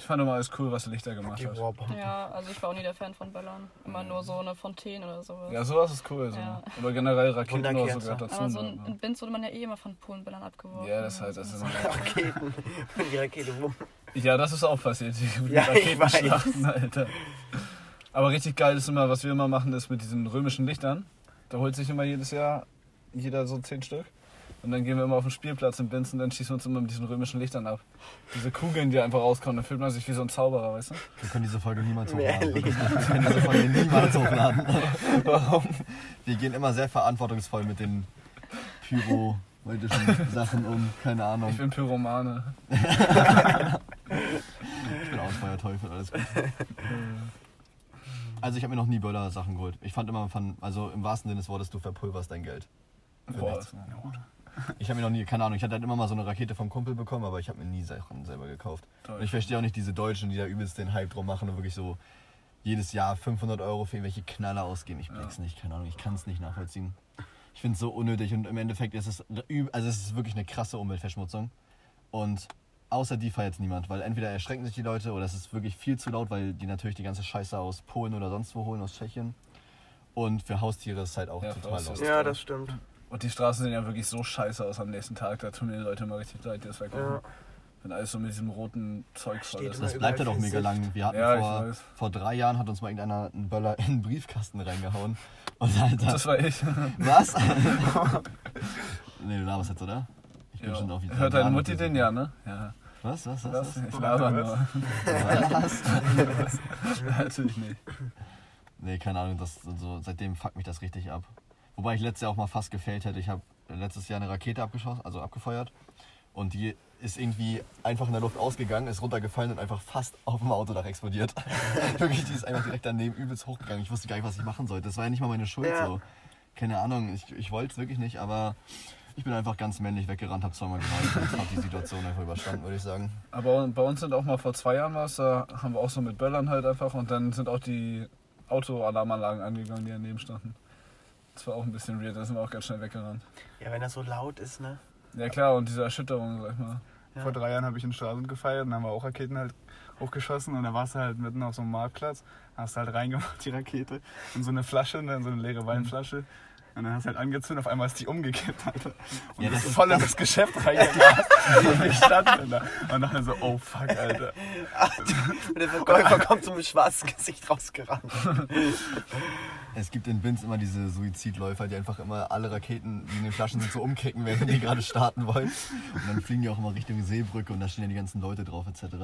Ich fand immer alles cool, was Lichter gemacht hat. Ja, also ich war auch nie der Fan von Böllern. Immer nur so eine Fontäne oder sowas. Ja, sowas ist cool. So. Ja. Oder generell Raketen oder so gehört dazu. Aber so in Binz wurde man ja eh immer von Polenböllern abgeworfen. Ja, das heißt, das ist Raketen. Die Rakete rum. Ja, das ist auch passiert. Die Raketenschlachten, Alter. Aber richtig geil ist immer, was wir immer machen, ist mit diesen römischen Lichtern. Da holt sich immer jedes Jahr jeder so 10 Stück. Und dann gehen wir immer auf den Spielplatz in Binz und dann schießen wir uns immer mit diesen römischen Lichtern ab. Diese Kugeln, die einfach rauskommen, dann fühlt man sich wie so ein Zauberer, weißt du? Wir können diese Folge niemals hochladen. Warum? Wir gehen immer sehr verantwortungsvoll mit den pyromagnetischen Sachen um, keine Ahnung. Ich bin Pyromane. Ich bin auch ein Feuerteufel, alles gut. Also ich habe mir noch nie Böller-Sachen geholt. Ich fand immer, also im wahrsten Sinne des Wortes, du verpulverst dein Geld. Boah, ich habe mir noch nie, keine Ahnung, ich hatte halt immer mal so eine Rakete vom Kumpel bekommen, aber ich habe mir nie Sachen selber gekauft. Und ich verstehe auch nicht diese Deutschen, die da übelst den Hype drum machen und wirklich so jedes Jahr 500 Euro für irgendwelche Knaller ausgeben. Ich blick's nicht, keine Ahnung, ich kann es nicht nachvollziehen. Ich finde es so unnötig und im Endeffekt ist es, also es ist wirklich eine krasse Umweltverschmutzung. Und außer die feiert jetzt niemand, weil entweder erschrecken sich die Leute oder es ist wirklich viel zu laut, weil die natürlich die ganze Scheiße aus Polen oder sonst wo holen, aus Tschechien. Und für Haustiere ist es halt auch total laut. Ja, das stimmt. Und die Straßen sehen ja wirklich so scheiße aus am nächsten Tag, da tun mir die Leute immer richtig leid, die das verkaufen. Ja. Wenn alles so mit diesem roten Zeug voll ist. Das bleibt ja doch mega lang. Wir hatten vor 3 Jahren hat uns mal irgendeiner einen Böller in den Briefkasten reingehauen. Und Alter, das war ich. Was? Nee, du laberst jetzt, oder? Ich bin schon auf die Hört deine Mutti den ja, ne? Ja. Was? Ich laber nur. Was? Natürlich nicht. Nee, keine Ahnung, seitdem fuckt mich das richtig ab. Wobei ich letztes Jahr auch mal fast gefailt hätte. Ich habe letztes Jahr eine Rakete abgefeuert. Und die ist irgendwie einfach in der Luft ausgegangen, ist runtergefallen und einfach fast auf dem Autodach explodiert. Wirklich, die ist einfach direkt daneben übelst hochgegangen. Ich wusste gar nicht, was ich machen sollte. Das war ja nicht mal meine Schuld. Ja. So. Keine Ahnung, ich wollte es wirklich nicht, aber Ich bin einfach ganz männlich weggerannt, habe zweimal gemeint und habe die Situation einfach überstanden, würde ich sagen. Aber bei uns sind auch mal vor 2 Jahren was, da haben wir auch so mit Böllern halt einfach und dann sind auch die Autoalarmanlagen angegangen, die daneben standen. Das war auch ein bisschen weird, da sind wir auch ganz schnell weggerannt. Ja, wenn das so laut ist, ne? Ja klar, und diese Erschütterung, sag ich mal. Ja. Vor 3 Jahren habe ich in Stralsund gefeiert und haben wir auch Raketen halt hochgeschossen und da warst du halt mitten auf so einem Marktplatz, hast du halt reingemacht die Rakete in so eine Flasche, in so eine leere Weinflasche. Und dann hast du halt angezündet, auf einmal ist die umgekippt, Alter. Und ja, das ist voll ins Geschäft reingelassen. Und dann so, oh fuck, Alter. Und der Verkäufer kommt so mit schwarzem Gesicht rausgerannt. Es gibt in Binz immer diese Suizidläufer, die einfach immer alle Raketen, die in den Flaschen sind, so umkicken, wenn die gerade starten wollen. Und dann fliegen die auch immer Richtung Seebrücke und da stehen ja die ganzen Leute drauf, etc.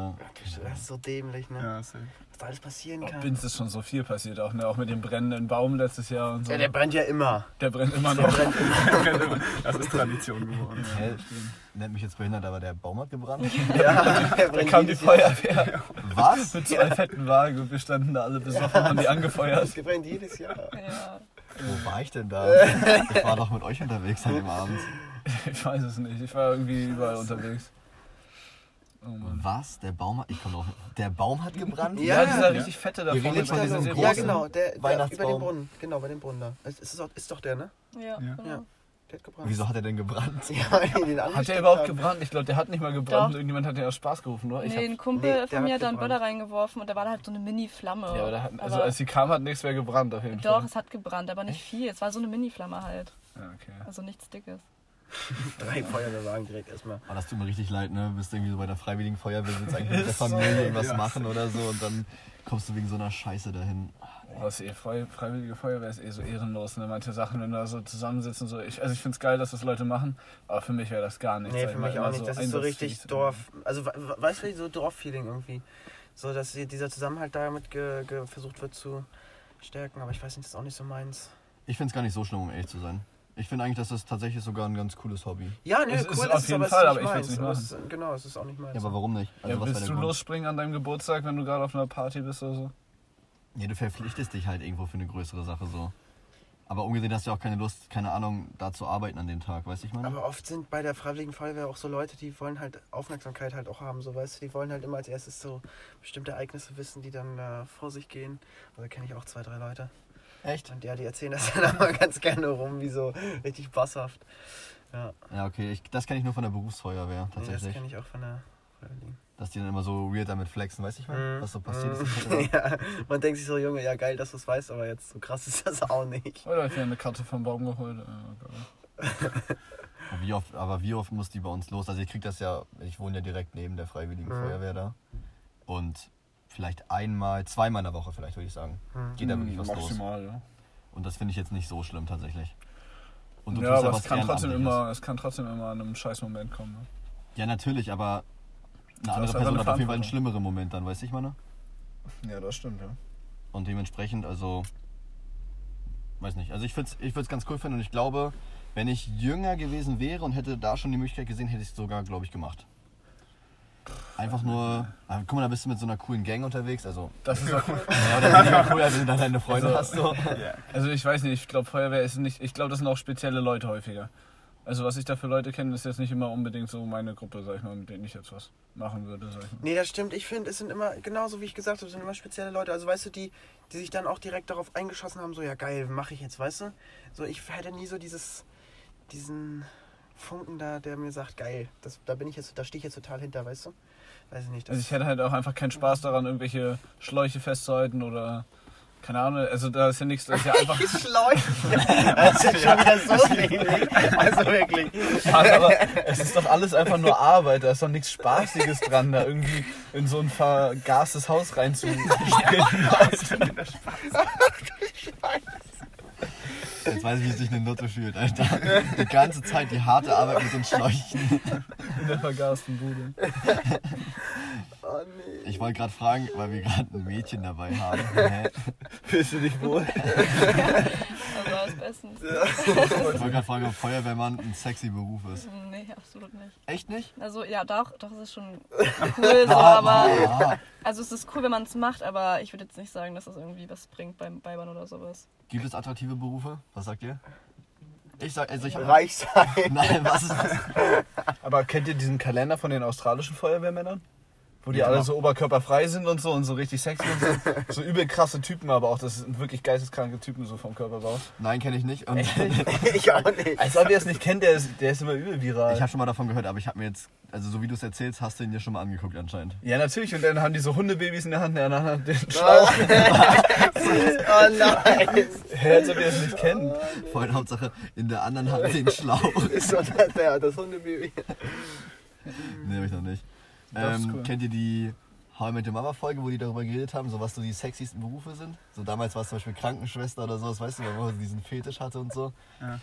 Das ist so dämlich, ne? Ja, safe. Was da alles passieren kann. Auf Binz ist schon so viel passiert auch, ne? Auch mit dem brennenden Baum letztes Jahr und so. Ja, der brennt ja immer. Der brennt immer noch. Das ist Tradition geworden. Hey, nennt mich jetzt behindert, aber der Baum hat gebrannt. Ja, da kam die Feuerwehr. Jahr. Was? Mit 2 fetten Wagen und wir standen da alle besoffen und haben die angefeuert. Das gebrennt jedes Jahr. Ja. Wo war ich denn da? Ich war doch mit euch unterwegs an dem Abend. Ich weiß es nicht. Ich war irgendwie überall unterwegs. Oh Mann. Was? Der Baum hat... Ich komm drauf. Der Baum hat gebrannt? Ja, dieser richtig fette da vorne. Ja, genau. Der Weihnachtsbaum. Über den Brunnen. Genau, bei dem Brunnen da. Ist doch der, ne? Ja. Genau. Der hat gebrannt. Wieso hat er denn gebrannt? Ja, den hat der überhaupt gebrannt? Ich glaube, der hat nicht mal gebrannt. Doch. Irgendjemand hat ja aus Spaß gerufen, oder? Nee, ein Kumpel von mir hat da einen Böller reingeworfen und da war da halt so eine Mini-Flamme. Ja, aber da hat, also als sie kam, hat nichts mehr gebrannt auf jeden Fall. Doch, es hat gebrannt, aber nicht viel. Es war so eine Mini-Flamme halt. Ja, okay. Also nichts Dickes. 3 Feuerwehrwagen direkt erstmal. Aber das tut mir richtig leid, ne? Du bist irgendwie so bei der Freiwilligen Feuerwehr, willst eigentlich mit der Familie irgendwas machen oder so und dann kommst du wegen so einer Scheiße dahin. Oh, das ist Freiwillige Feuerwehr ist eh so ehrenlos, ne? Manche Sachen, wenn du da so zusammensitzen, so. Ich find's geil, dass das Leute machen, aber für mich wäre das gar nichts. Nee, für mich auch nicht. Das ist so richtig Dorf. Also, weißt du, so Dorffeeling irgendwie. So, dass dieser Zusammenhalt damit versucht wird zu stärken, aber ich weiß nicht, das ist auch nicht so meins. Ich find's gar nicht so schlimm, um ehrlich zu sein. Ich finde eigentlich, dass das tatsächlich sogar ein ganz cooles Hobby ist. Ja, ne, cool ist es auf jeden Fall, aber ich will es nicht machen. Genau, es ist auch nicht meins. Ja, aber warum nicht? Also, ja, willst du losspringen an deinem Geburtstag, wenn du gerade auf einer Party bist oder so? Ja, du verpflichtest dich halt irgendwo für eine größere Sache so. Aber umgesehen hast du ja auch keine Lust, keine Ahnung, da zu arbeiten an dem Tag, weißt du, ich meine? Aber oft sind bei der Freiwilligen Feuerwehr auch so Leute, die wollen halt Aufmerksamkeit halt auch haben, so, weißt du? Die wollen halt immer als erstes so bestimmte Ereignisse wissen, die dann vor sich gehen. Also kenne ich auch 2, 3 Leute. Echt? Und ja, die erzählen das dann aber ganz gerne rum, wie so richtig basshaft. Ja, ja okay, das kenne ich nur von der Berufsfeuerwehr tatsächlich. Ja, das kenne ich auch von der Freiwilligen. Dass die dann immer so weird damit flexen, weiß ich mal, was so passiert ist. Ja, man denkt sich so, Junge, ja geil, dass du es weißt, aber jetzt so krass ist das auch nicht. Oder ich habe eine Karte vom Baum geholt. Wie oft muss die bei uns los? Also ich kriege das ja, ich wohne ja direkt neben der Freiwilligen Feuerwehr da. Und... vielleicht 2-mal in der Woche vielleicht, würde ich sagen. Geht da wirklich was maximal, los. Ja. Und das finde ich jetzt nicht so schlimm tatsächlich. Und du ja, aber es kann trotzdem immer an einem scheiß Moment kommen. Ne? Ja, natürlich, aber eine andere Person hat auf jeden Fall einen schlimmeren Moment dann, weißt du, ich meine? Ja, das stimmt, ja. Und dementsprechend, also, weiß nicht. Also ich würde es ganz cool finden und ich glaube, wenn ich jünger gewesen wäre und hätte da schon die Möglichkeit gesehen, hätte ich es sogar, glaube ich, gemacht. Einfach nur, guck mal, da bist du mit so einer coolen Gang unterwegs, also... Das ist auch cool. Ja, das ist auch cool, wenn du da deine Freunde hast. So. Also ich weiß nicht, ich glaube Feuerwehr ist nicht, ich glaube das sind auch spezielle Leute häufiger. Also was ich da für Leute kenne, ist jetzt nicht immer unbedingt so meine Gruppe, sag ich mal, mit denen ich jetzt was machen würde, sag ich mal. Nee, das stimmt, ich finde, es sind immer, genauso wie ich gesagt habe, es sind immer spezielle Leute, also weißt du, die sich dann auch direkt darauf eingeschossen haben, so ja geil, mache ich jetzt, weißt du? So, ich hätte nie so diesen... Funken da, der mir sagt, geil, da stehe ich jetzt total hinter, weißt du? Weiß ich nicht. Also ich hätte halt auch einfach keinen Spaß daran, irgendwelche Schläuche festzuhalten oder keine Ahnung, also da ist ja nichts, das ist ja einfach... Schläuche! Das ist schon wieder so wenig, also wirklich. Mann, aber es ist doch alles einfach nur Arbeit, da ist doch nichts Spaßiges dran, da irgendwie in so ein vergastes Haus reinzuspringen. Jetzt weiß ich, wie sich eine Nutte fühlt, Alter. Die ganze Zeit die harte Arbeit mit den Schläuchen. In der vergasten Bude. Oh nee. Ich wollte gerade fragen, weil wir gerade ein Mädchen dabei haben. Fühlst du dich wohl? Also aus bestens. Ich wollte gerade fragen, ob Feuerwehrmann ein sexy Beruf ist. Nee, absolut nicht. Echt nicht? Also ja, doch, es ist schon cool, so, aber... Ja. Also es ist cool, wenn man es macht, aber ich würde jetzt nicht sagen, dass das irgendwie was bringt beim Weibern oder sowas. Gibt es attraktive Berufe? Was sagt ihr? Reich sein. Nein, was ist das? Aber kennt ihr diesen Kalender von den australischen Feuerwehrmännern? Wo die alle so oberkörperfrei sind und so richtig sexy und so. So übel krasse Typen, aber auch das sind wirklich geisteskranke Typen so vom Körperbau. Nein, kenne ich nicht. Und ich auch nicht. Als ob ihr es nicht kennt, der ist immer übel viral. Ich habe schon mal davon gehört, aber ich habe mir jetzt, also so wie du es erzählst, hast du ihn dir schon mal angeguckt anscheinend. Ja, natürlich. Und dann haben die so Hundebabys in der Hand, der andere hat den Schlauch. Oh nein. Als ob ihr es nicht kennt. Voll, Hauptsache, in der anderen Hand den Schlauch. Ist so das Hundebaby. Nee, hab ich noch nicht. Cool. Kennt ihr die How I Met Your Mother Folge, wo die darüber geredet haben, so was so die sexiesten Berufe sind? So damals war es zum Beispiel Krankenschwester oder sowas, weißt du, wo sie diesen Fetisch hatte und so. Ja.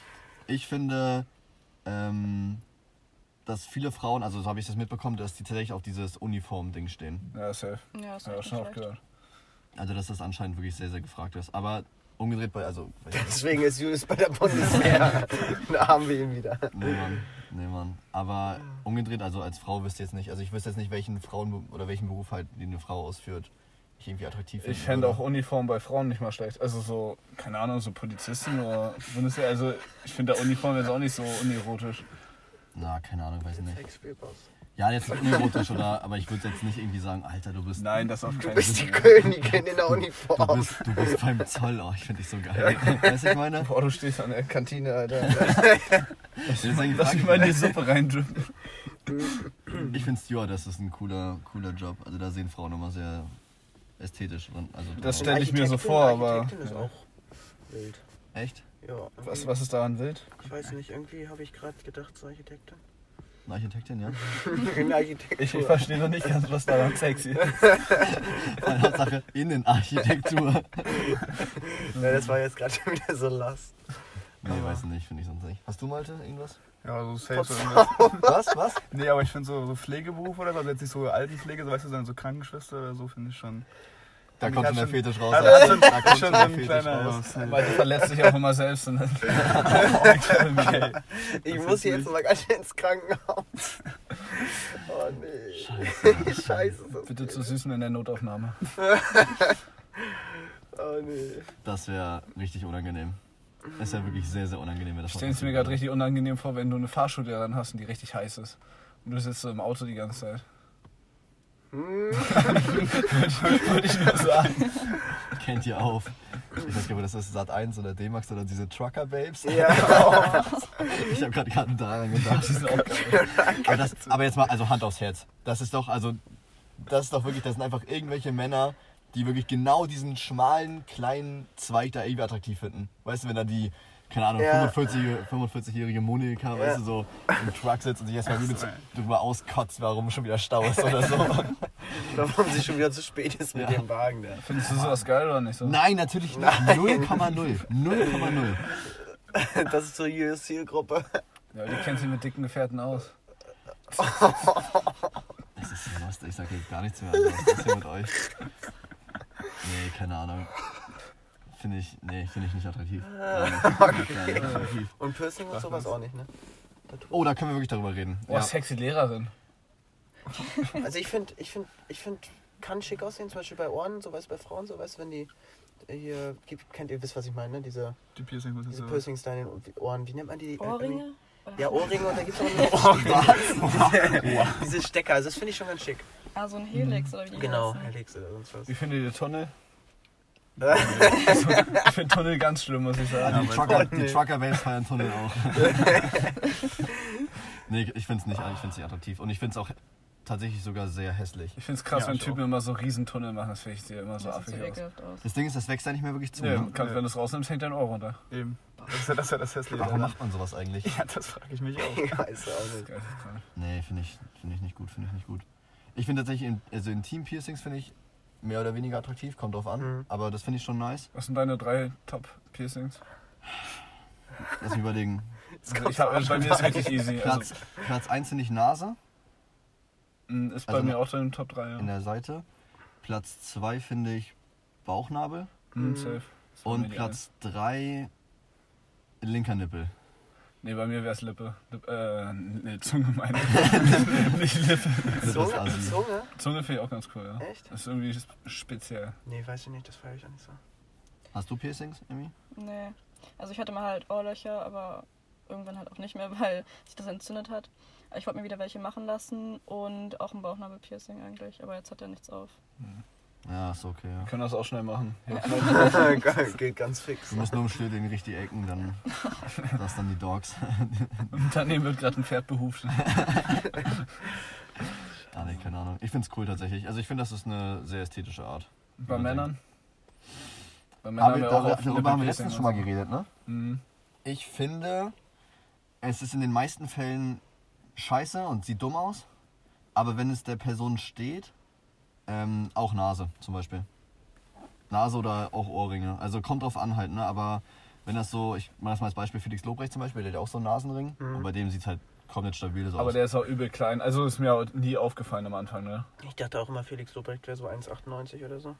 Ich finde, dass viele Frauen, also so habe ich das mitbekommen, dass die tatsächlich auf dieses Uniform-Ding stehen. Ja, safe. Ja, das habe ich schon auch gehört. Also dass das anscheinend wirklich sehr, sehr gefragt ist. Aber umgedreht bei, also... Deswegen ist Julius bei der Bundeswehr. Da haben wir ihn wieder. Nee, Mann. Aber umgedreht, also als Frau wüsste jetzt nicht, also ich wüsste jetzt nicht, welchen Frauen oder welchen Beruf halt eine Frau ausführt, ich irgendwie attraktiv finde. Ich fände auch Uniform bei Frauen nicht mal schlecht. Also so, keine Ahnung, so Polizisten oder Bundeswehr, also ich finde da Uniform jetzt auch nicht so unerotisch. Na, keine Ahnung, weiß nicht. Ja, jetzt nicht unerotisch, oder? Aber ich würde jetzt nicht irgendwie sagen, Alter, du bist... Nein, das auf keinen Fall. Du bist die Königin in der Uniform. Du bist beim Zoll, oh, ich finde dich so geil. Weißt du, ich meine? Boah, du stehst an der Kantine, Alter. Lass mich mal in die Suppe reindrücken. Ich finde Stewardess, das ist ein cooler Job. Also da sehen Frauen immer sehr ästhetisch. Also das stelle ich mir so vor, aber... ist auch wild. Echt? Ja. Was ist daran wild? Ich weiß nicht, irgendwie habe ich gerade gedacht, so Architektin. Eine Architektin, ja? Ich verstehe noch nicht ganz, was daran sexy ist. Hauptsache Innenarchitektur. Ja, das war jetzt gerade schon wieder so Last. Nee, aber weiß nicht, finde ich sonst nicht. Hast du, Malte, irgendwas? Ja, so safe. So was? Nee, aber ich finde so Pflegeberuf oder so, also jetzt nicht so Altenpflege, so weißt du, sondern so Krankenschwester oder so, finde ich schon... Da kommt schon der Fetisch raus. Ja, da kommt schon ein kleiner raus. Weil du verletzt dich auch immer selbst. Und okay. Ich muss jetzt mal ganz schnell ins Krankenhaus. Oh nee. Scheiße. Bitte zu Süßen in der Notaufnahme. Oh nee. Das wäre richtig unangenehm. Das wäre wirklich sehr, sehr unangenehm. Ich stelle es mir gerade richtig unangenehm vor, wenn du eine Fahrschullehrerin hast und die richtig heiß ist. Und du sitzt so im Auto die ganze Zeit. Würde ich nur sagen. Kennt ihr auf. Ich weiß nicht, ob das ist Sat1 oder D-Max oder diese Trucker-Babes. Ja. Ich habe gerade daran gedacht. Die sind auch geil. Aber jetzt mal, also Hand aufs Herz. Das ist doch wirklich, das sind einfach irgendwelche Männer, die wirklich genau diesen schmalen, kleinen Zweig da irgendwie attraktiv finden. Weißt du, wenn da die, keine Ahnung, 45-jährige Monika, weißt du, so im Truck sitzt und sich erstmal drüber auskotzt, warum schon wieder Stau ist oder so. Warum sie schon wieder zu spät ist mit dem Wagen. Ja. Findest du sowas geil oder nicht so? Nein, natürlich nicht. 0,0. Das ist so ihre Zielgruppe. Ja, die kennt sie mit dicken Gefährten aus. Das ist so lustig, ich sag jetzt gar nichts mehr. Also, was ist hier mit euch? Nee, keine Ahnung. Finde ich nicht attraktiv. Okay. Attraktiv. Und Piercing und sowas auch nicht, ne? Oh, da können wir wirklich darüber reden. Oh, ja. Sexy Lehrerin. Also ich finde, kann schick aussehen, zum Beispiel bei Ohren, so weiß bei Frauen, so weiß, wenn die hier, wisst was ich meine, ne? Die Piercings da in den Ohren, wie nennt man die? Ohrringe? Ja, Ohrringe und da gibt's auch noch diese Stecker, also das finde ich schon ganz schick. Ah, so ein Helix oder wie die Genau, Helix oder sonst was. Wie findet ihr die Tonne? Ich finde Tunnel ganz schlimm, muss ich sagen. Ja, die Trucker-Bands feiern Tunnel auch. Nee, ich finde es nicht attraktiv. Und ich finde es auch tatsächlich sogar sehr hässlich. Ich finde es krass, wenn Typen immer so Riesentunnel machen. Das finde ich immer so affig aus. Das Ding ist, das wächst ja nicht mehr wirklich zu. Nee, wenn du es rausnimmst, hängt dein Ohr runter. Eben. Das ist ja das Hässliche. Warum macht man sowas eigentlich? Ja, das frage ich mich auch. Nee, finde ich nicht gut. Ich finde tatsächlich, also Intim-Piercings finde ich mehr oder weniger attraktiv, kommt drauf an, aber das finde ich schon nice. Was sind deine 3 Top-Piercings? Lass mich überlegen. Also bei mir ist wirklich easy. Platz 1 finde ich Nase. Ist bei mir auch in den Top 3, ja. In der Seite. Platz 2 finde ich Bauchnabel. Safe. Und Platz 3 linker Nippel. Nee, bei mir wäre es Lippe. Zunge meine ich. Nicht Lippe. Zunge? Zunge finde ich auch ganz cool, ja. Echt? Das ist irgendwie speziell. Nee, weißt du nicht, das feiere ich auch nicht so. Hast du Piercings, Emmy? Nee. Also ich hatte mal halt Ohrlöcher, aber irgendwann halt auch nicht mehr, weil sich das entzündet hat. Aber ich wollte mir wieder welche machen lassen und auch ein Bauchnabelpiercing eigentlich, aber jetzt hat er nichts auf. Ja, ist okay. Ja. Wir können das auch schnell machen. Ja. Geht ganz fix. Wir müssen nur umschnüren durch die Ecken, dann das dann die Dogs. Und daneben wird gerade ein Pferd behuft. Ah, nee, keine Ahnung. Ich find's cool tatsächlich. Also ich finde, das ist eine sehr ästhetische Art. Bei Männern? Bei Männern haben wir auch darüber haben wir letztens schon mal geredet, ne? Mhm. Ich finde, es ist in den meisten Fällen scheiße und sieht dumm aus. Aber wenn es der Person steht, auch Nase zum Beispiel. Nase oder auch Ohrringe. Also kommt drauf an halt, ne? Aber wenn das so, ich mache das mal als Beispiel Felix Lobrecht zum Beispiel, der hat ja auch so einen Nasenring. Mhm. Und bei dem sieht's halt komplett stabil so aus. Aber der ist auch übel klein. Also ist mir auch nie aufgefallen am Anfang, ne? Ich dachte auch immer, Felix Lobrecht wäre so 1,98 oder so.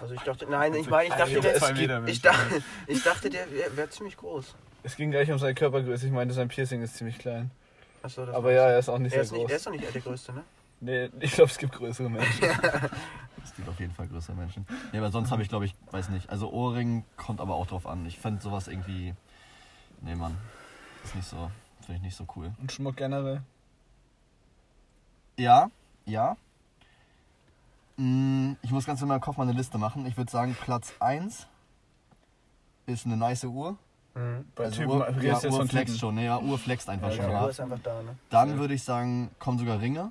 Also ich dachte, nein, ich dachte, der wäre ziemlich groß. Es ging gleich um seine Körpergröße. Ich meine, sein Piercing ist ziemlich klein. Achso, das aber ja, er ist auch nicht sehr groß. Er ist doch nicht der Größte, ne? Nee, ich glaube, es gibt größere Menschen. Es gibt auf jeden Fall größere Menschen. Nee, aber sonst habe ich, glaube ich, weiß nicht. Also Ohrring kommt aber auch drauf an. Ich fand sowas irgendwie, nee, Mann, ist nicht so, finde ich nicht so cool. Und Schmuck generell? Ja. Ich muss ganz in meinem Kopf mal eine Liste machen. Ich würde sagen, Platz 1 ist eine nice Uhr. Mhm. Bei also Typen, Uhr flext schon. Nee, ja, Uhr flext einfach schon. Ja. Uhr ist einfach da, ne? Dann würde ich sagen, kommen sogar Ringe.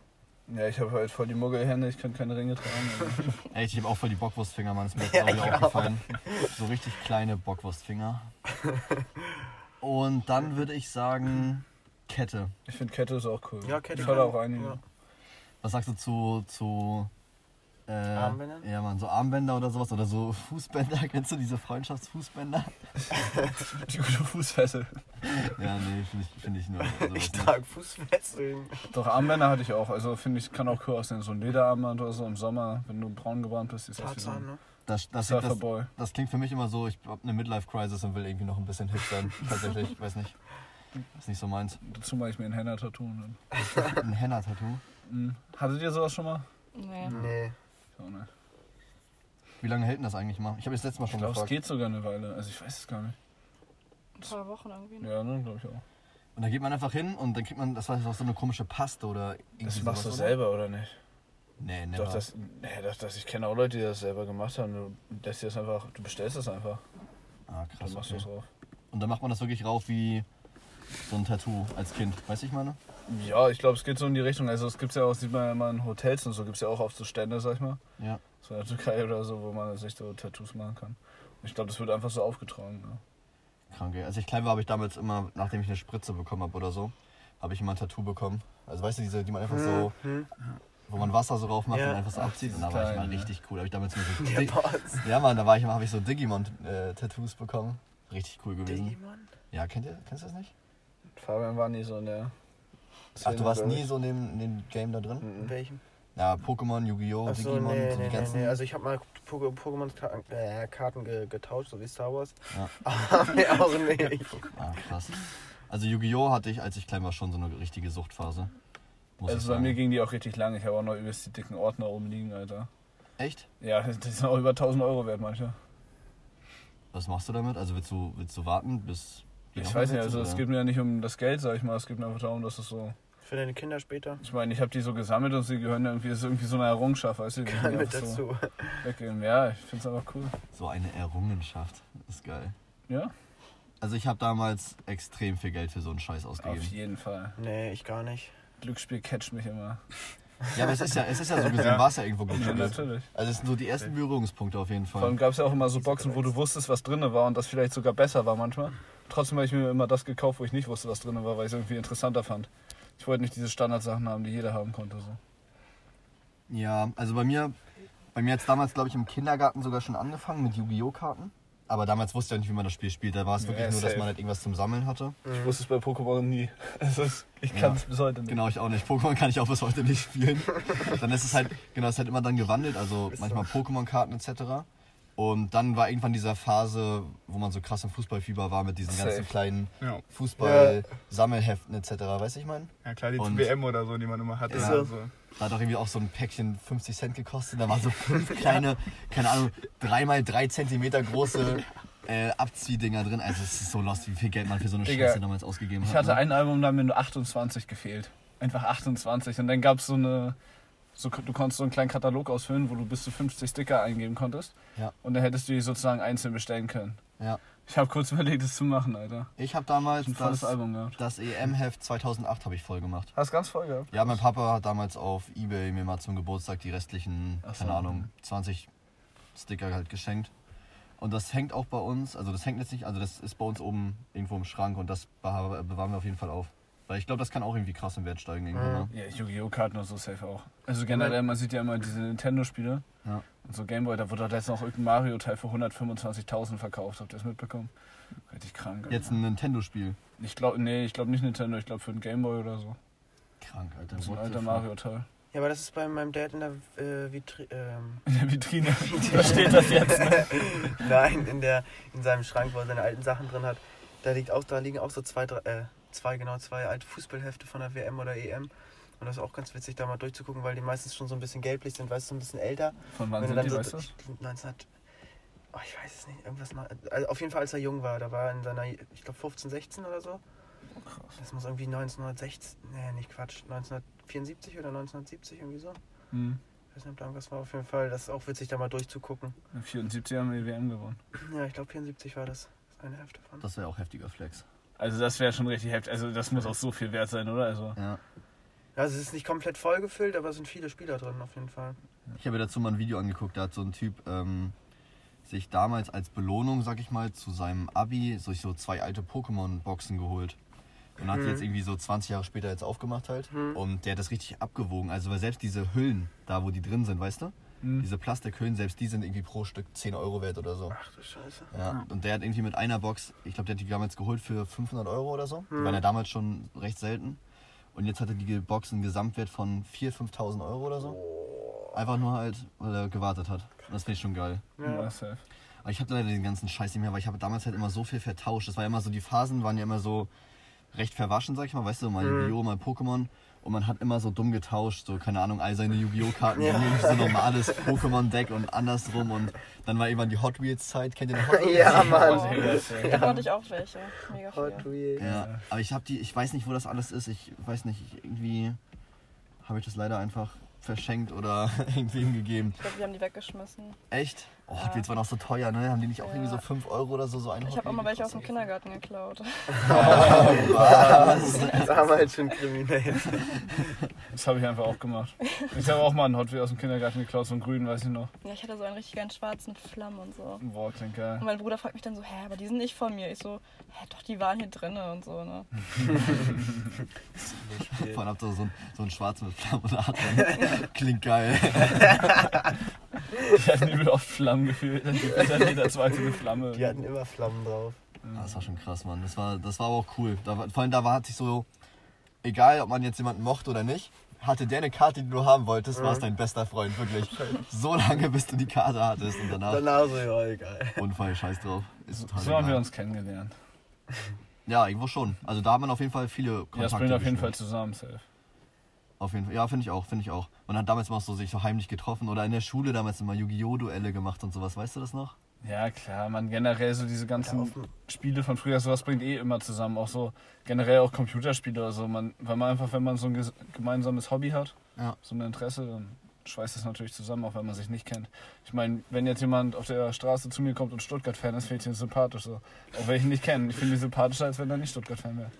Ja, ich habe halt voll die Muggelhände, ich kann keine Ringe tragen. Ey, ich habe auch voll die Bockwurstfinger, Mann. Ist mir jetzt auch aufgefallen. So richtig kleine Bockwurstfinger. Und dann würde ich sagen, Kette. Ich finde Kette ist auch cool. Ja, Kette. Ich hatte auch einige. Ja. Was sagst du zu Armbänder? Ja, Mann, so Armbänder oder sowas oder so Fußbänder. Kennst du diese Freundschaftsfußbänder? Die gute Fußfessel. Ja, nee, finde ich nur. Also ich trage Fußfesseln. Doch, Armbänder hatte ich auch. Also finde ich, kann auch cool aussehen. So ein Lederarmband oder so im Sommer, wenn du braun gebrannt bist, ist das wie so ein das klingt für mich immer so, ich habe eine Midlife-Crisis und will irgendwie noch ein bisschen hip sein. Tatsächlich, ich weiß nicht. Ist nicht so meins. Dazu mache ich mir ein Henna-Tattoo. Ein Henna-Tattoo? Mhm. Hattet ihr sowas schon mal? Nee. Wie lange hält denn das eigentlich mal? Ich habe das letzte Mal schon gefragt. Ich glaube, es geht sogar eine Weile. Also ich weiß es gar nicht. Ein paar Wochen irgendwie. Ne? Ja, ne, glaube ich auch. Und da geht man einfach hin und dann kriegt man, das war so eine komische Paste oder irgendwie. Das machst du selber oder nicht? Nee, never. Doch, ich kenne auch Leute, die das selber gemacht haben. Du bestellst das einfach. Ah, krass. Dann machst du es drauf. Und dann macht man das wirklich rauf wie so ein Tattoo als Kind. Weißt du, ich meine? Ja, ich glaube, es geht so in die Richtung. Also es gibt ja auch, sieht man ja mal in Hotels und so, gibt es ja auch oft so Stände, sag ich mal. Ja. So in der Türkei oder so, wo man sich so Tattoos machen kann. Und ich glaube, das wird einfach so aufgetragen. Ja. Krank, ey. Als ich klein war, habe ich damals immer, nachdem ich eine Spritze bekommen habe oder so, habe ich immer ein Tattoo bekommen. Also weißt du, diese, die man einfach so, wo man Wasser so rauf macht und einfach so abzieht. Und da war ich mal richtig cool. Da habe ich damals so ja, Mann, da habe ich so Digimon-Tattoos bekommen. Richtig cool gewesen. Digimon? Ja, kennst du das nicht? Fabian war nie so in der... Ach, du warst nie so in dem Game da drin? In welchem? Ja, Pokémon, Yu-Gi-Oh!, so, Digimon, die ganzen... Nee. Also ich hab mal Pokémon-Karten getauscht, so wie Star Wars. Ja. Aber mehr auch nicht. Ah, krass. Also Yu-Gi-Oh! Hatte ich, als ich klein war, schon so eine richtige Suchtphase. Also bei mir ging die auch richtig lang. Ich habe auch noch übelst die dicken Ordner oben liegen, Alter. Echt? Ja, die sind auch über 1000 Euro wert, manche. Was machst du damit? Also willst du warten, bis... Ich weiß nicht, also es geht mir ja nicht um das Geld, sag ich mal, es geht mir einfach darum, dass es so... Für deine Kinder später? Ich meine, ich habe die so gesammelt und sie gehören irgendwie, das ist irgendwie so eine Errungenschaft, weißt du? Kann mit dazu. So ja, ich find's einfach cool. So eine Errungenschaft, ist geil. Ja? Also ich habe damals extrem viel Geld für so einen Scheiß ausgegeben. Auf jeden Fall. Nee, ich gar nicht. Glücksspiel catcht mich immer. Ja, aber es ist ja so gesehen, war es ja irgendwo gut. Ja, natürlich. Also es sind so die ersten Berührungspunkte auf jeden Fall. Vor allem gab es ja auch immer so Boxen, wo du wusstest, was drin war und das vielleicht sogar besser war manchmal. Trotzdem habe ich mir immer das gekauft, wo ich nicht wusste, was drin war, weil ich es irgendwie interessanter fand. Ich wollte nicht diese Standardsachen haben, die jeder haben konnte. So. Ja, also bei mir hat es damals, glaube ich, im Kindergarten sogar schon angefangen mit Yu-Gi-Oh! Karten. Aber damals wusste ich auch nicht, wie man das Spiel spielt. Da war es wirklich nur, dass man halt irgendwas zum Sammeln hatte. Ich wusste es bei Pokémon nie. Also ich kann es bis heute nicht. Genau, ich auch nicht. Pokémon kann ich auch bis heute nicht spielen. Dann ist es halt, genau, es hat immer dann gewandelt. Also manchmal Pokémon-Karten etc. Und dann war irgendwann dieser Phase, wo man so krass im Fußballfieber war mit diesen ganzen kleinen Fußball-Sammelheften etc. Weißt du, ich meine? Ja klar, die WM oder so, die man immer hatte. Ja. So. Da hat auch irgendwie auch so ein Päckchen 50 Cent gekostet. Da waren so 5 kleine, keine Ahnung, 3x3 Zentimeter große Abziehdinger drin. Also es ist so lost, wie viel Geld man für so eine Scheiße damals ausgegeben hat. Ich hatte ein Album, da haben mir nur 28 gefehlt. Einfach 28. Und dann gab es so eine... du konntest so einen kleinen Katalog ausfüllen, wo du bis zu 50 Sticker eingeben konntest. Ja. Und dann hättest du die sozusagen einzeln bestellen können. Ja. Ich habe kurz überlegt, das zu machen, Alter. Ich habe damals das EM-Heft 2008 habe ich voll gemacht. Hast du ganz voll gehabt? Ja, mein Papa hat damals auf Ebay mir mal zum Geburtstag die restlichen, 20 Sticker halt geschenkt. Und das hängt auch bei uns, also das hängt jetzt nicht, also das ist bei uns oben irgendwo im Schrank und das bewahren wir auf jeden Fall auf. Weil ich glaube, das kann auch irgendwie krass im Wert steigen. Irgendwann, ne? Ja, Yu-Gi-Oh! Karten und so safe auch. Also generell, man sieht ja immer diese Nintendo-Spiele. Ja. Und so Gameboy, da wurde doch letztens auch irgendein Mario-Teil für 125.000 verkauft. Habt ihr das mitbekommen? Richtig krank. Jetzt ein Nintendo-Spiel? Ich glaube nicht Nintendo. Ich glaube für einen Gameboy oder so. Krank, Alter. So ein alter Mario-Teil. Ja, aber das ist bei meinem Dad in der Vitrine. Da steht das jetzt, ne? Nein, in seinem Schrank, wo er seine alten Sachen drin hat. Da liegen auch so zwei alte Fußballhefte von der WM oder EM. Und das ist auch ganz witzig, da mal durchzugucken, weil die meistens schon so ein bisschen gelblich sind, weißt du, so ein bisschen älter. Von wann sind die, weißt du? 19... Oh, ich weiß es nicht, irgendwas mal... Also auf jeden Fall, als er jung war, da war er in seiner, ich glaube, 15, 16 oder so. Oh, krass. Das muss irgendwie 1974 oder 1970, irgendwie so. Hm. Ich weiß nicht, ob da irgendwas war, auf jeden Fall. Das ist auch witzig, da mal durchzugucken. In 74 haben wir die WM gewonnen. Ja, ich glaube, 74 war das. Das eine Hefte von. Das wäre auch heftiger Flex. Also das wäre schon richtig heftig. Also das muss auch so viel wert sein, oder? Also ja. Also es ist nicht komplett vollgefüllt, aber es sind viele Spieler drin auf jeden Fall. Ich habe dazu mal ein Video angeguckt, da hat so ein Typ sich damals als Belohnung, sag ich mal, zu seinem Abi so zwei alte Pokémon-Boxen geholt. Und hat sie jetzt irgendwie so 20 Jahre später jetzt aufgemacht halt. Und der hat das richtig abgewogen. Also weil selbst diese Hüllen, da wo die drin sind, weißt du? Diese Plastikhüllen, selbst die sind irgendwie pro Stück 10 Euro wert oder so. Ach du Scheiße. Ja. Und der hat irgendwie mit einer Box, ich glaube, der hat die damals geholt für 500 Euro oder so. Die waren ja damals schon recht selten. Und jetzt hatte die Box einen Gesamtwert von 4.000, 5.000 Euro oder so. Einfach nur halt, weil er gewartet hat. Und das finde ich schon geil. Ja, safe. Aber ich habe leider den ganzen Scheiß nicht mehr, weil ich habe damals halt immer so viel vertauscht. Das war ja immer so, die Phasen waren ja immer so recht verwaschen, sag ich mal. Weißt du, mal Yu-Gi-Oh!, mal Pokémon. Und man hat immer so dumm getauscht, so, keine Ahnung, all seine Yu-Gi-Oh!-Karten, so normales Pokémon-Deck und andersrum. Und dann war irgendwann die Hot Wheels-Zeit. Kennt ihr die Hot Wheels? Ja, Mann. Da hatte ich auch welche. Mega Hot Wheels. Ja, aber ich weiß nicht, wo das alles ist. Ich weiß nicht, irgendwie habe ich das leider einfach verschenkt oder irgendwem gegeben. Ich glaube, wir haben die weggeschmissen. Echt? Oh, ja. Die jetzt waren auch so teuer, ne? Haben die nicht auch irgendwie so 5 Euro oder so ein? Ich habe auch mal welche aus dem Kindergarten geklaut. Was? Das haben wir halt schon kriminell. Das habe ich einfach auch gemacht. Ich habe auch mal einen Hot Wheels aus dem Kindergarten geklaut, so einen grünen, weiß ich noch. Ja, ich hatte so einen richtig geilen schwarzen Flammen und so. Boah, klingt geil. Und mein Bruder fragt mich dann so, aber die sind nicht von mir. Ich so, doch, die waren hier drinnen und so, ne? Vor allem habt ihr so einen schwarzen mit Flammen und Adler. Klingt geil. Ich hatte übel auf Flammen gefühlt, dann gibt es ja jeder zweite eine Flamme. Die hatten immer Flammen drauf. Ja, das war schon krass, Mann. Das war aber auch cool. Vor allem hat sich so, egal ob man jetzt jemanden mochte oder nicht, hatte der eine Karte, die du haben wolltest, war es dein bester Freund, wirklich. So lange, bis du die Karte hattest und danach so, ja, egal. Unfall, scheiß drauf. Ist total so haben wir uns kennengelernt. Ja, irgendwo schon. Also da hat man auf jeden Fall viele Kontakte. Ja, das bringt auf jeden Fall zusammen, safe. Auf jeden Fall. Ja, finde ich auch. Man hat damals mal sich so heimlich getroffen oder in der Schule damals immer Yu-Gi-Oh! Duelle gemacht und sowas, weißt du das noch? Ja, klar, man generell so diese ganzen Spiele von früher, sowas bringt immer zusammen, auch so generell auch Computerspiele oder so, weil man einfach, wenn man so ein gemeinsames Hobby hat, so ein Interesse, dann schweißt das natürlich zusammen, auch wenn man sich nicht kennt. Ich meine, wenn jetzt jemand auf der Straße zu mir kommt und Stuttgart-Fan ist, finde ich ihn sympathisch so, auch wenn ich ihn nicht kenne. Ich finde ihn sympathischer, als wenn er nicht Stuttgart-Fan wäre.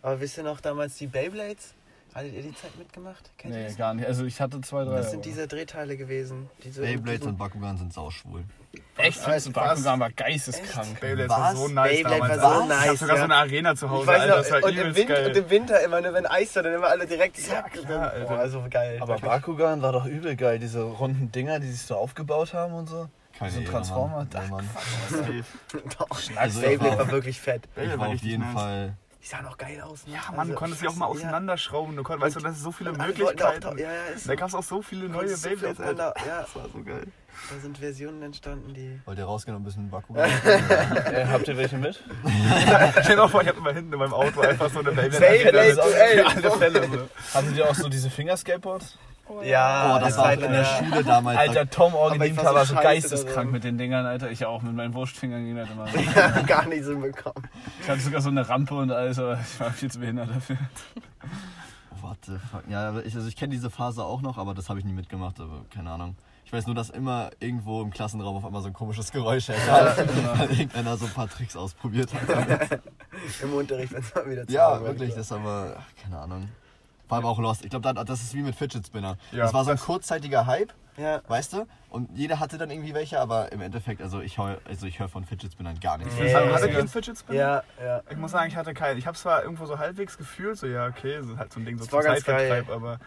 Aber wisst ihr noch damals die Beyblades? Hattet ihr die Zeit mitgemacht? Nee, gar nicht. Also ich hatte 2, 3. Das sind diese Drehteile gewesen. Beyblades und Bakugan sind sauschwul. Echt? Bakugan war geisteskrank. Beyblades war so nice damals. Ich hab sogar so eine Arena zu Hause. Und im Winter immer, wenn Eis war, dann immer alle direkt... Ja, klar. Boah, so geil. Aber Bakugan war doch übel geil. Diese runden Dinger, die sich so aufgebaut haben und so. So ein Transformer. Beyblade war wirklich fett. Beyblade war auf jeden Fall... Die sahen auch geil aus. Ne? Ja, Mann, du konntest sie auch mal auseinanderschrauben. Du konntest, weißt du, das sind so viele Möglichkeiten. Da gab es auch so viele neue Beyblades. Das war so geil. Da sind Versionen entstanden, die... Wollt ihr rausgehen und ein bisschen Bakugan? Habt ihr welche mit? Stell dir vor, ich hab immer hinten in meinem Auto einfach so eine Beyblade. Beyblade, alle Fälle. Hattet ihr auch so diese Fingerskateboards? Oh, ja, oh, das war halt in der Schule damals. Alter, Tom Orgedimka war so geisteskrank mit den Dingern, Alter. Ich auch, mit meinen Wurstfingern ging das immer. Ja, gar nicht so bekommen. Ich hatte sogar so eine Rampe und alles, aber ich war viel zu behindert dafür. What the fuck? Ja, also ich kenne diese Phase auch noch, aber das habe ich nie mitgemacht, aber keine Ahnung. Ich weiß nur, dass immer irgendwo im Klassenraum auf einmal so ein komisches Geräusch herrscht, weil irgendeiner so ein paar Tricks ausprobiert hat. Im Unterricht, wenn es mal wieder zu ja, wirklich, das war aber, keine Ahnung. War aber auch lost. Ich glaube, das ist wie mit Fidget Spinner. Ja. Das war so ein kurzzeitiger Hype, ja, weißt du? Und jeder hatte dann irgendwie welche, aber im Endeffekt, ich höre von Fidget Spinnern gar nichts. Ich sagen, hatte keinen Fidget Spinner? Ja, ja. Ich muss sagen, ich hatte keinen. Ich habe zwar irgendwo so halbwegs gefühlt, so ja, okay, so halt so ein Ding, so zum Zeitvertreib, aber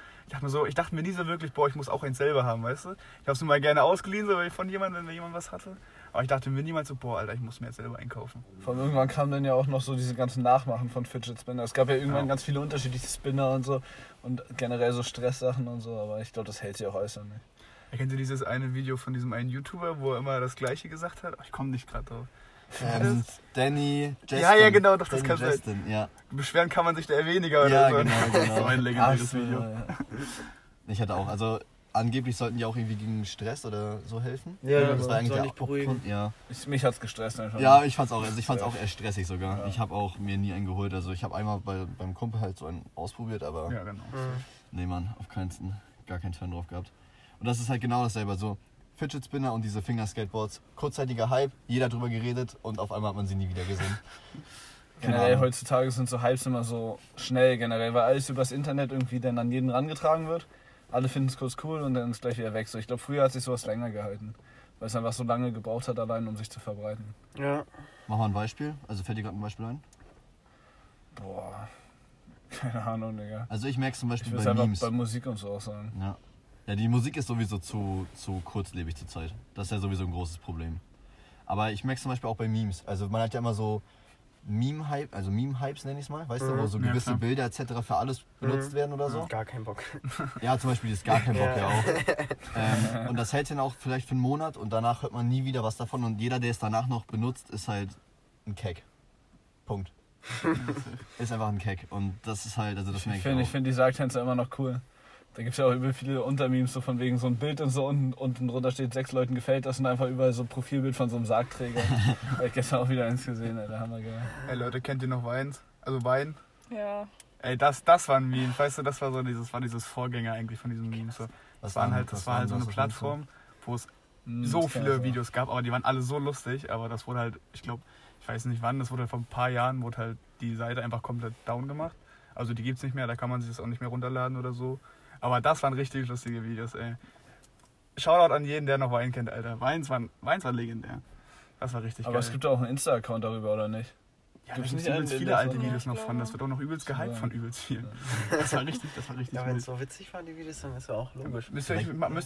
ich dachte mir nie so wirklich, boah, ich muss auch eins selber haben, weißt du? Ich habe es mir mal gerne ausgeliehen, so von jemandem, wenn mir jemand was hatte. Aber ich dachte mir niemals so, boah, Alter, ich muss mir jetzt selber einkaufen. Von irgendwann kamen dann ja auch noch so diese ganzen Nachmachen von Fidget Spinner. Es gab ja irgendwann ganz viele unterschiedliche Spinner und so. Und generell so Stresssachen und so. Aber ich glaube, das hält sich auch äußerst nicht. Erkennt ihr dieses eine Video von diesem einen YouTuber, wo er immer das Gleiche gesagt hat? Ich komme nicht gerade drauf. Danny, Justin. Ja, genau, doch, das kann sein. Ja. Beschweren kann man sich da eher weniger oder so. Genau. So ein legendäres Video. Ja. Ich hatte auch, also... Angeblich sollten die auch irgendwie gegen Stress oder so helfen. Ja, das war eigentlich auch beruhigend. Ja. Mich hat's gestresst einfach. Ja, ich fand's auch. Also ich fand's auch eher stressig sogar. Ja. Ich habe auch mir nie einen geholt. Also ich habe einmal beim Kumpel halt so einen ausprobiert, aber ja, genau. Nee, Mann, gar keinen Turn drauf gehabt. Und das ist halt genau dasselbe. So Fidget Spinner und diese Fingerskateboards. Kurzzeitiger Hype, jeder drüber geredet und auf einmal hat man sie nie wieder gesehen. Generell heutzutage sind so Hypes immer so schnell generell, weil alles übers Internet irgendwie dann an jeden rangetragen wird. Alle finden es kurz cool und dann ist es gleich wieder weg. So, ich glaube, früher hat sich sowas länger gehalten, weil es einfach so lange gebraucht hat, allein um sich zu verbreiten. Ja. Mach mal ein Beispiel. Also fällt dir gerade ein Beispiel ein? Boah, keine Ahnung, Digga. Also ich merke es zum Beispiel bei Memes. Bei Musik und so auch sagen. Ja. Ja, die Musik ist sowieso zu kurzlebig zur Zeit. Das ist ja sowieso ein großes Problem. Aber ich merke es zum Beispiel auch bei Memes. Also man hat ja immer so Meme-Hype, also Meme-Hypes nenne ich es mal, weißt du, wo so gewisse Bilder etc. für alles benutzt werden oder so. Gar kein Bock. Ja, zum Beispiel dieses gar kein Bock ja auch. Und das hält dann auch vielleicht für einen Monat und danach hört man nie wieder was davon und jeder, der es danach noch benutzt, ist halt ein Keck. Punkt. Ist einfach ein Keck und das ist halt, also das merke ich auch. Ich finde die Sargtänzer immer noch cool. Da gibt es ja auch über viele Untermemes, so von wegen so ein Bild und so unten drunter steht 6 Leuten gefällt das und einfach überall so ein Profilbild von so einem Sargträger. Habe ich gestern auch wieder eins gesehen, Alter, hammergeil. Ey Leute, kennt ihr noch Weins? Also Wein? Ja. Ey, das war ein Meme, weißt du, das war so dieses Vorgänger eigentlich von diesem Meme. So. Das war halt so eine Plattform, wo es so viele Videos gab, aber die waren alle so lustig, aber das wurde halt, ich weiß nicht wann, das wurde halt vor ein paar Jahren, wurde halt die Seite einfach komplett down gemacht. Also die gibt's nicht mehr, da kann man sich das auch nicht mehr runterladen oder so. Aber das waren richtig lustige Videos, ey. Shoutout an jeden, der noch Wein kennt, Alter. Weins waren legendär. Das war richtig geil. Aber es gibt doch auch einen Insta-Account darüber, oder nicht? Ja, da gibt übelst viele alte Videos noch von. Das wird auch noch übelst gehypt von übelst vielen. Ja. Das war richtig. Ja, wenn es so witzig waren, die Videos, dann ist ja auch logisch. Müsst ihr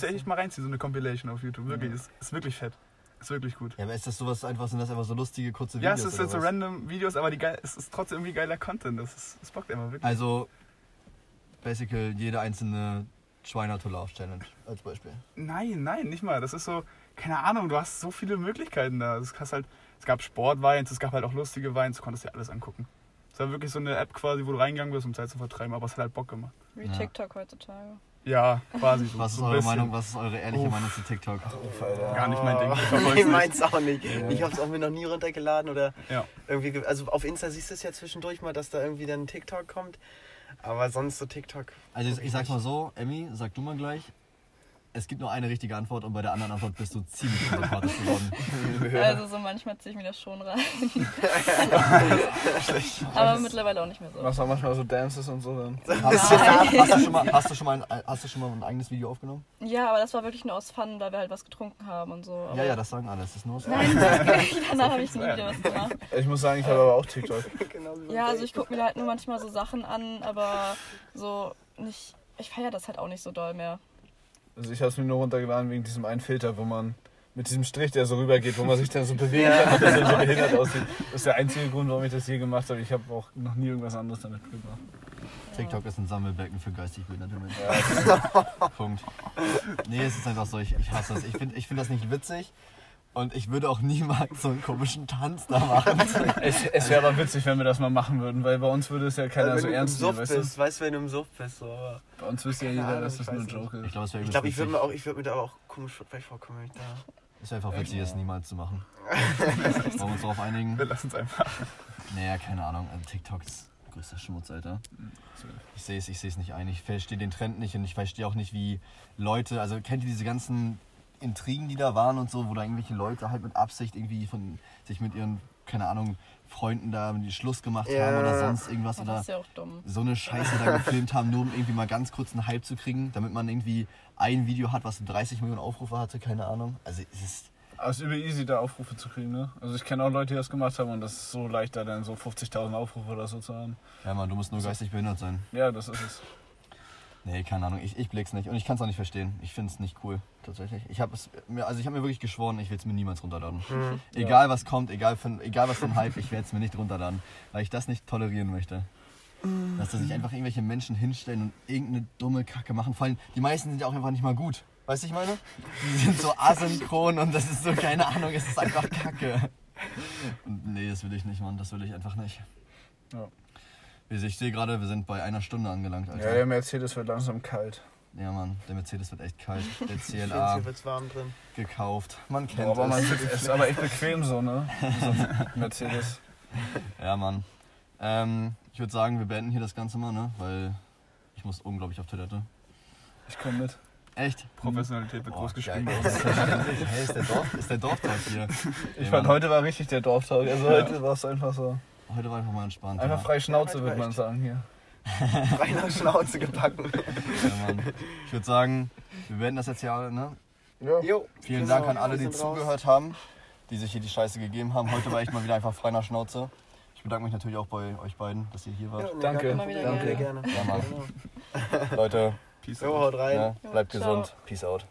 echt mal reinziehen, so eine Compilation auf YouTube. Wirklich, ja. Ist wirklich fett. Ist wirklich gut. Ja, aber sind das einfach so lustige, kurze Videos? Ja, es sind so random Videos, aber es ist trotzdem irgendwie geiler Content. Das bockt immer wirklich. Also... Basically jede einzelne Schweinertoll-Lauf-Challenge als Beispiel. Nein, nicht mal. Das ist so, keine Ahnung, du hast so viele Möglichkeiten da. Es gab Sportweins, es gab halt auch lustige Weins, du konntest dir alles angucken. Es war wirklich so eine App quasi, wo du reingegangen bist, um Zeit zu vertreiben, aber es hat halt Bock gemacht. Wie TikTok heutzutage. Ja, quasi. Was ist eure Meinung? Was ist eure ehrliche Meinung zu TikTok? Gar nicht mein Ding. Ich mein's auch nicht. Ja. Ich hab's auch mir noch nie runtergeladen oder irgendwie. Also auf Insta siehst du es ja zwischendurch mal, dass da irgendwie dann TikTok kommt. Aber sonst so TikTok. Also ich sag's mal so, Emmy, sag du mal gleich. Es gibt nur eine richtige Antwort und bei der anderen Antwort bist du ziemlich sympathisch geworden. Also so manchmal ziehe ich mir das schon rein. Aber mittlerweile auch nicht mehr so. Machst du auch manchmal so Dances und so dann? Hast du schon mal ein eigenes Video aufgenommen? Ja, aber das war wirklich nur aus Fun, weil wir halt was getrunken haben und so. Aber ja, das sagen alle. Das ist nur aus Fun. Nein, danach habe ich nie wieder was gemacht. Ich muss sagen, ich habe aber auch TikTok. Ja, also ich gucke mir halt nur manchmal so Sachen an, aber so nicht... Ich feiere das halt auch nicht so doll mehr. Also ich habe es mir nur runtergeladen wegen diesem einen Filter, wo man mit diesem Strich, der so rübergeht, wo man sich dann so bewegen kann, dass er so behindert aussieht. Das ist der einzige Grund, warum ich das hier gemacht habe. Ich habe auch noch nie irgendwas anderes damit gemacht. TikTok ist ein Sammelbecken für geistig behinderte Menschen. Ja, Punkt. Nee, es ist einfach so, ich hasse das. Ich finde das nicht witzig. Und ich würde auch niemals so einen komischen Tanz da machen. Es wäre aber witzig, wenn wir das mal machen würden, weil bei uns würde es ja keiner so ernst nehmen, weißt du? Weißt du, wenn du im Suff bist, so. Bei uns wüsste ja jeder, dass das nur ein Joke ist. Ich würde mir da aber auch komisch vorkommen, wenn ich da... Ist einfach witzig, das niemals zu machen. Wollen wir uns darauf einigen? Wir lassen es einfach. Naja, keine Ahnung, also TikTok ist größter Schmutz, Alter. Ich sehe es nicht ein, ich verstehe den Trend nicht und ich verstehe auch nicht, wie Leute, also kennt ihr diese ganzen... Intrigen, die da waren und so, wo da irgendwelche Leute halt mit Absicht irgendwie von sich mit ihren, keine Ahnung, Freunden da den Schluss gemacht haben oder sonst irgendwas oder ja so eine Scheiße da gefilmt haben, nur um irgendwie mal ganz kurz einen Hype zu kriegen, damit man irgendwie ein Video hat, was 30 Millionen Aufrufe hatte, keine Ahnung. Also es ist... Aber es ist über easy, da Aufrufe zu kriegen, ne? Also ich kenne auch Leute, die das gemacht haben und das ist so leichter, dann so 50.000 Aufrufe oder so zu haben. Ja Mann, du musst nur geistig behindert sein. Ja, das ist es. Nee, keine Ahnung, ich blick's nicht und ich kann's auch nicht verstehen. Ich find's nicht cool, tatsächlich. Ich hab mir wirklich geschworen, ich will's mir niemals runterladen. Egal was kommt, egal was für ein Hype, ich werd's mir nicht runterladen, weil ich das nicht tolerieren möchte. Dass da sich einfach irgendwelche Menschen hinstellen und irgendeine dumme Kacke machen. Vor allem, die meisten sind ja auch einfach nicht mal gut. Weißt du, ich meine? Die sind so asynchron und das ist so, keine Ahnung, es ist einfach Kacke. Und nee, das will ich nicht, Mann, das will ich einfach nicht. Ja. Ich sehe gerade, wir sind bei 1 Stunde angelangt. Alter. Ja, der Mercedes wird langsam kalt. Ja, Mann, der Mercedes wird echt kalt. Der CLA wird's warm drin. Gekauft. Man kennt es. Man ist aber echt bequem so, ne? So Mercedes. Ja, Mann. Ich würde sagen, wir beenden hier das Ganze mal, ne? Weil ich muss unglaublich auf Toilette. Ich komme mit. Echt? Professionalität wird groß geschrieben. Hey, ist der Dorftalk hier. Heute war richtig der Dorftalk. Also heute war es einfach so. Heute war einfach mal entspannt. Einfach freie Schnauze, würde man sagen, hier. Frei nach Schnauze gepackt. Ja, Mann. Ich würde sagen, wir beenden das jetzt hier alle, ne? Ja. Jo. Vielen Dank an alle, die zugehört haben, die sich hier die Scheiße gegeben haben. Heute war ich mal wieder einfach frei nach Schnauze. Ich bedanke mich natürlich auch bei euch beiden, dass ihr hier wart. Ja, danke. Gerne. Ja, Mann. Leute, Peace out. Haut rein. Ja, bleibt gesund. Ciao. Peace out.